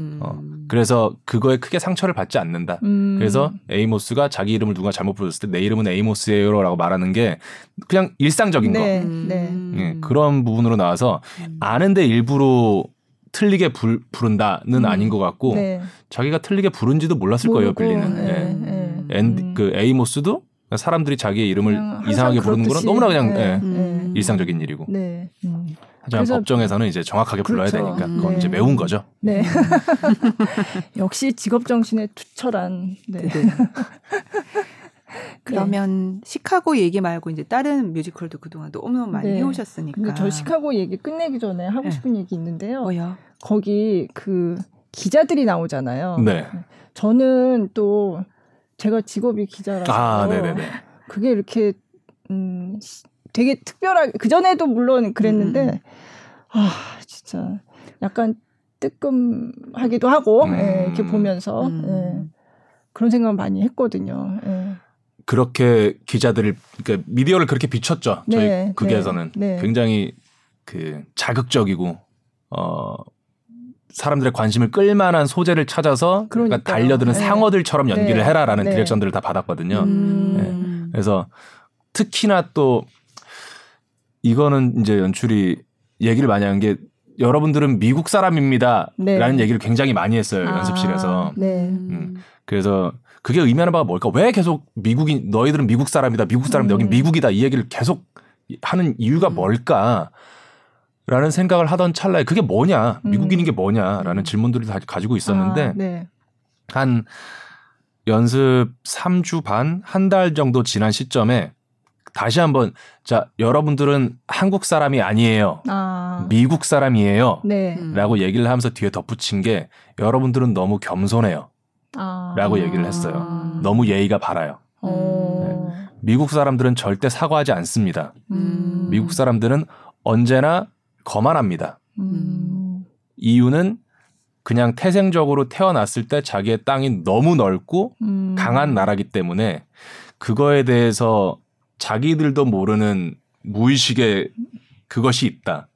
그래서 그거에 크게 상처를 받지 않는다. 그래서 에이모스가 자기 이름을 누가 잘못 불렀을 때 내 이름은 에이모스예요 라고 말하는 게 그냥 일상적인 네. 거. 네. 그런 부분으로 나와서 아는데 일부러 틀리게 부른다는 아닌 것 같고 네. 자기가 틀리게 부른지도 몰랐을 모르고, 거예요. 빌리는. 네. 그 에이모스도 사람들이 자기의 이름을 이상하게 부르는 거는 너무나 그냥 네. 일상적인 일이고 네. 하지만 법정에서는 이제 정확하게 불러야 그렇죠. 되니까 그건 네. 이제 매운 거죠. 네. 역시 직업정신에 투철한 네. 그러면 네. 시카고 얘기 말고 이제 다른 뮤지컬도 그동안 너무너무 많이 네. 해오셨으니까 저 시카고 얘기 끝내기 전에 하고 싶은 네. 얘기 있는데요. 뭐요? 거기 그 기자들이 나오잖아요. 네. 저는 또 제가 직업이 기자라서 네네네. 그게 이렇게 되게 특별하게 그전에도 물론 그랬는데 진짜 약간 뜨끔하기도 하고 예, 이렇게 보면서 예, 그런 생각을 많이 했거든요. 예. 그렇게 기자들을 그러니까 미디어를 그렇게 비쳤죠. 저희 네, 극에서는 네, 네. 굉장히 그 자극적이고 사람들의 관심을 끌만한 소재를 찾아서 그러니까 달려드는 네. 상어들처럼 연기를 네. 해라라는 네. 디렉션들을 다 받았거든요. 네. 그래서 특히나 또 이거는 이제 연출이 얘기를 많이 한 게 여러분들은 미국 사람입니다라는 네. 얘기를 굉장히 많이 했어요. 연습실에서. 네. 그래서 그게 의미하는 바가 뭘까? 왜 계속 미국인 너희들은 미국 사람이다. 미국 사람이다. 여긴 미국이다. 이 얘기를 계속 하는 이유가 뭘까? 라는 생각을 하던 찰나에 그게 뭐냐, 미국인인 게 뭐냐라는 질문들을 다 가지고 있었는데 아, 네. 한 연습 3주 반, 한 달 정도 지난 시점에 다시 한번 자 여러분들은 한국 사람이 아니에요. 아. 미국 사람이에요. 네. 라고 얘기를 하면서 뒤에 덧붙인 게 여러분들은 너무 겸손해요. 아. 라고 얘기를 했어요. 너무 예의가 바라요. 네. 미국 사람들은 절대 사과하지 않습니다. 미국 사람들은 언제나 거만합니다. 이유는 그냥 태생적으로 태어났을 때 자기의 땅이 너무 넓고 강한 나라기 때문에 그거에 대해서 자기들도 모르는 무의식의 그것이 있다.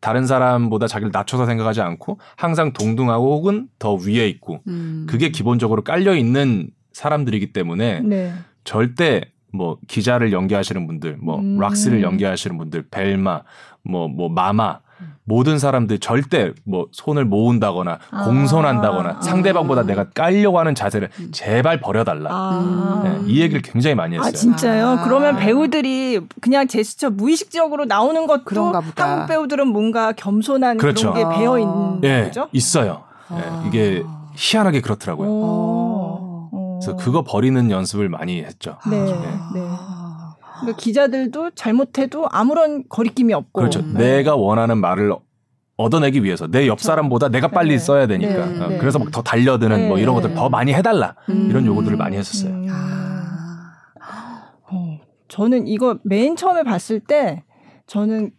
다른 사람보다 자기를 낮춰서 생각하지 않고 항상 동등하고 혹은 더 위에 있고 그게 기본적으로 깔려있는 사람들이기 때문에 네. 절대 뭐 기자를 연기하시는 분들, 뭐 락시를 연기하시는 분들, 벨마, 뭐 마마 모든 사람들 절대 뭐 손을 모은다거나 아. 공손한다거나 상대방보다 내가 깔려고 하는 자세를 제발 버려달라. 아. 네, 이 얘기를 굉장히 많이 했어요. 아 진짜요? 아. 그러면 배우들이 그냥 제스처 무의식적으로 나오는 것도 그런가 보다. 한국 배우들은 뭔가 겸손한 그렇죠. 그런 게 아. 배어 있는 네, 거죠? 있어요. 아. 네, 이게 희한하게 그렇더라고요. 그래서 그거 버리는 연습을 많이 했죠. 네. 네. 그러니까 기자들도 잘못해도 아무런 거리낌이 없고 그렇죠. 내가 원하는 말을 얻어내기 위해서 내 옆 사람보다 내가 빨리 네. 써야 되니까 네. 네. 그래서 막 더 달려드는 네. 뭐 이런 것들 더 많이 해달라 이런 요구들을 많이 했었어요. 저는 이거 맨 처음에 봤을 때 저는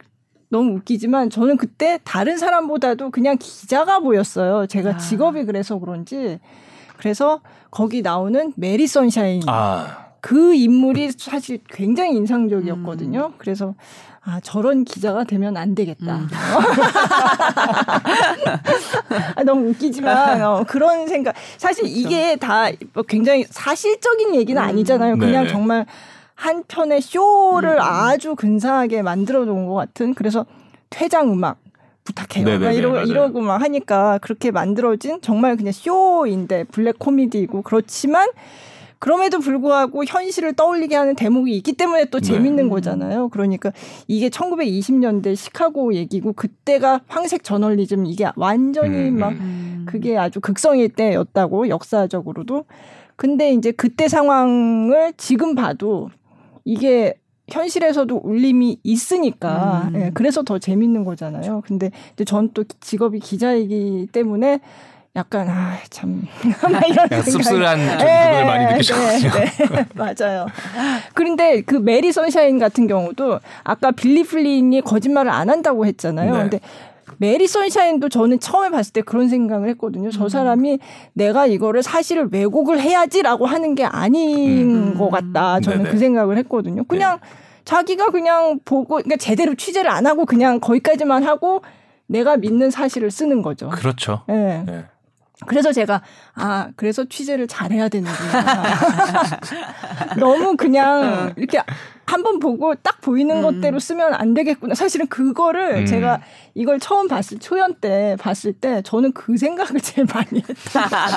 너무 웃기지만 저는 그때 다른 사람보다도 그냥 기자가 보였어요. 제가 직업이 그래서 그런지. 그래서 거기 나오는 메리 선샤인 그 인물이 사실 굉장히 인상적이었거든요. 그래서 아 저런 기자가 되면 안 되겠다. 아, 너무 웃기지만 그런 생각. 사실 이게 다 굉장히 사실적인 얘기는 아니잖아요. 그냥 네네. 정말 한 편의 쇼를 아주 근사하게 만들어 놓은 것 같은. 그래서 퇴장 음악. 부탁해요. 네네네, 이러고 막 하니까 그렇게 만들어진 정말 그냥 쇼인데 블랙 코미디이고 그렇지만 그럼에도 불구하고 현실을 떠올리게 하는 대목이 있기 때문에 또 재밌는 네. 거잖아요. 그러니까 이게 1920년대 시카고 얘기고 그때가 황색 저널리즘 이게 완전히 막 그게 아주 극성일 때였다고 역사적으로도. 근데 이제 그때 상황을 지금 봐도 이게 현실에서도 울림이 있으니까 예, 그래서 더 재밌는 거잖아요. 근데 전 또 직업이 기자이기 때문에 약간 아 참 이런 씁쓸한 기분을 네, 많이 느끼셨거든요. 네, 네, 맞아요. 그런데 그 메리 선샤인 같은 경우도 아까 빌리 플린이 거짓말을 안 한다고 했잖아요. 네. 근데 메리 선샤인도 저는 처음에 봤을 때 그런 생각을 했거든요. 저 사람이 내가 이거를 사실을 왜곡을 해야지라고 하는 게 아닌 것 같다. 저는 네네. 그 생각을 했거든요. 그냥 네. 자기가 그냥 보고 그러니까 제대로 취재를 안 하고 그냥 거기까지만 하고 내가 믿는 사실을 쓰는 거죠. 그렇죠. 네. 네. 그래서 제가 아 그래서 취재를 잘해야 되는구나. 너무 그냥 이렇게 한번 보고 딱 보이는 것대로 쓰면 안 되겠구나. 사실은 그거를 제가 이걸 처음 봤을 초연 때 봤을 때 저는 그 생각을 제일 많이 했다.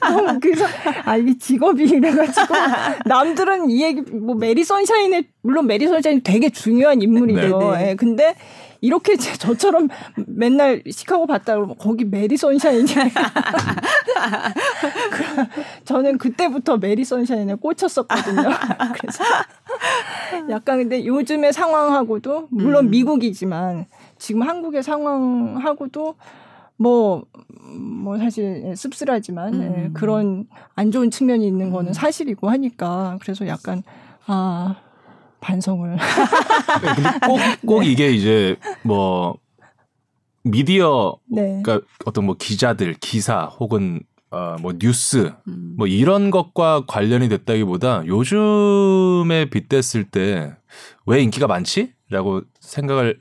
너무 그래서 아 이게 직업이 이래가지고 남들은 이 얘기 뭐 메리 선샤인의 물론 메리 선샤인 되게 중요한 인물이죠. 예, 근데 이렇게 저처럼 맨날 시카고 봤다 그러면 거기 메리 선샤인이에요. 저는 그때부터 메리 선샤인에 꽂혔었거든요. 그래서 약간 근데 요즘의 상황하고도 물론 미국이지만 지금 한국의 상황하고도 뭐 사실 씁쓸하지만 예, 그런 안 좋은 측면이 있는 거는 사실이고 하니까 그래서 약간 아. 반성을. 꼭 이게 이제 뭐 미디어, 네. 그러니까 어떤 뭐 기자들, 기사 혹은 뭐 뉴스 뭐 이런 것과 관련이 됐다기보다 요즘에 빗댔을 때 왜 인기가 많지? 라고 생각을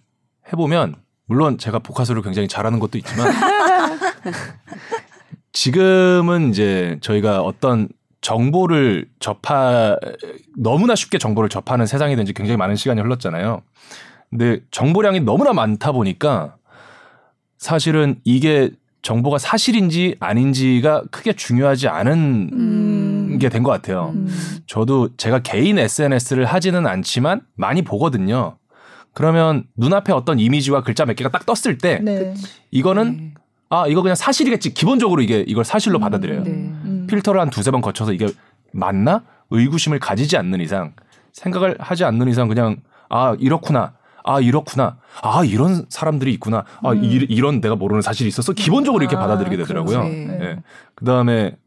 해보면 물론 제가 복화술을 굉장히 잘하는 것도 있지만 지금은 이제 저희가 어떤 정보를 너무나 쉽게 정보를 접하는 세상이 된 지 굉장히 많은 시간이 흘렀잖아요. 근데 정보량이 너무나 많다 보니까 사실은 이게 정보가 사실인지 아닌지가 크게 중요하지 않은 게 된 것 같아요. 저도 제가 개인 SNS를 하지는 않지만 많이 보거든요. 그러면 눈앞에 어떤 이미지와 글자 몇 개가 딱 떴을 때 네. 이거는 아 이거 그냥 사실이겠지. 기본적으로 이게 이걸 사실로 받아들여요. 네. 필터를 한 두세 번 거쳐서 이게 맞나? 의구심을 가지지 않는 이상 생각을 하지 않는 이상 그냥 아 이렇구나. 아 이렇구나. 아 이런 사람들이 있구나. 아 이런 내가 모르는 사실이 있었어. 기본적으로 이렇게 받아들이게 되더라고요. 네. 그다음에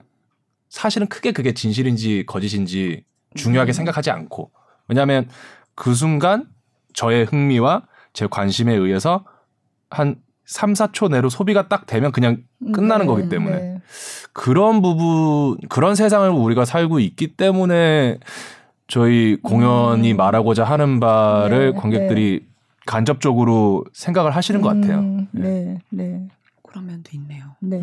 사실은 크게 그게 진실인지 거짓인지 중요하게 생각하지 않고 왜냐하면 그 순간 저의 흥미와 제 관심에 의해서 한 3, 4초 내로 소비가 딱 되면 그냥 끝나는 거기 때문에 그런 부분 그런 세상을 우리가 살고 있기 때문에 저희 공연이 말하고자 하는 바를 관객들이 간접적으로 생각을 하시는 것 같아요. 네. 네. 그런 면도 있네요. 네.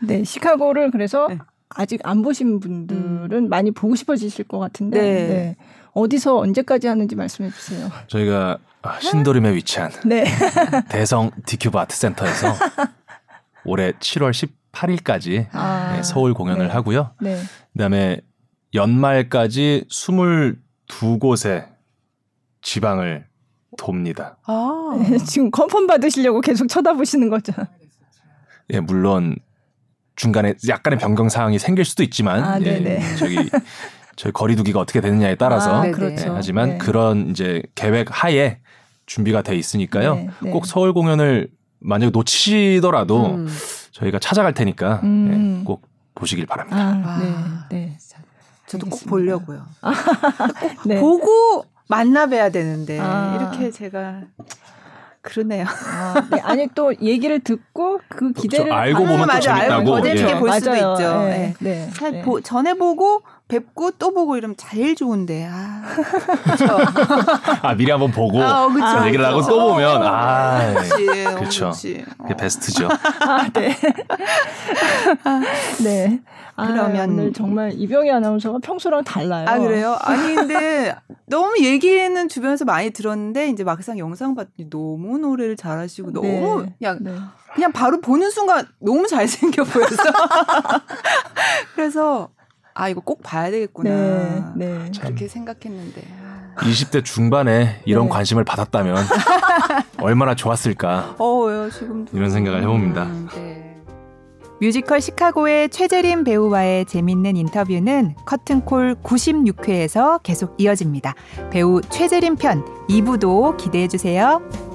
네, 시카고를 그래서 아직 안 보신 분들은 많이 보고 싶어지실 것 같은데 네. 어디서 언제까지 하는지 말씀해 주세요. 저희가 신도림에 위치한 대성 디큐브 아트센터에서 올해 7월 18일까지 서울 공연을 하고요. 네. 그다음에 연말까지 22곳의 지방을 돕니다. 아, 지금 컨펌 받으시려고 계속 쳐다보시는 거죠? 예, 물론 중간에 약간의 변경 사항이 생길 수도 있지만 예, 저희 거리두기가 어떻게 되느냐에 따라서 그렇죠. 예, 하지만 그런 이제 계획 하에 준비가 돼 있으니까요. 꼭 서울 공연을 만약에 놓치더라도 저희가 찾아갈 테니까 예, 꼭 보시길 바랍니다. 아, 네. 저도 알겠습니다. 꼭 보려고요. 꼭 보고 만나봐야 되는데 이렇게 제가 그러네요. 아니 또 얘기를 듣고 그 기대를 알고 보면 또 재밌다고 거들게 볼 수도 있죠. 전해보고 뵙고 또 보고 이러면 제일 좋은데 그렇죠. 미리 한번 보고 얘기를 하고 또 보면 그렇죠. 그게 베스트죠. 네. 그러면 오늘 정말 이병희 아나운서가 평소랑 달라요. 아 그래요? 아니 근데 너무 얘기는 주변에서 많이 들었는데 이제 막상 영상 봤더니 너무 노래를 잘하시고 너무 그냥 바로 보는 순간 너무 잘생겨 보여서 그래서 아 이거 꼭 봐야 되겠구나 그렇게 생각했는데 20대 중반에 이런 관심을 받았다면 얼마나 좋았을까 지금도 이런 생각을 해봅니다. 뮤지컬 시카고의 최재림 배우와의 재밌는 인터뷰는 커튼콜 96회에서 계속 이어집니다. 배우 최재림 편 2부도 기대해주세요.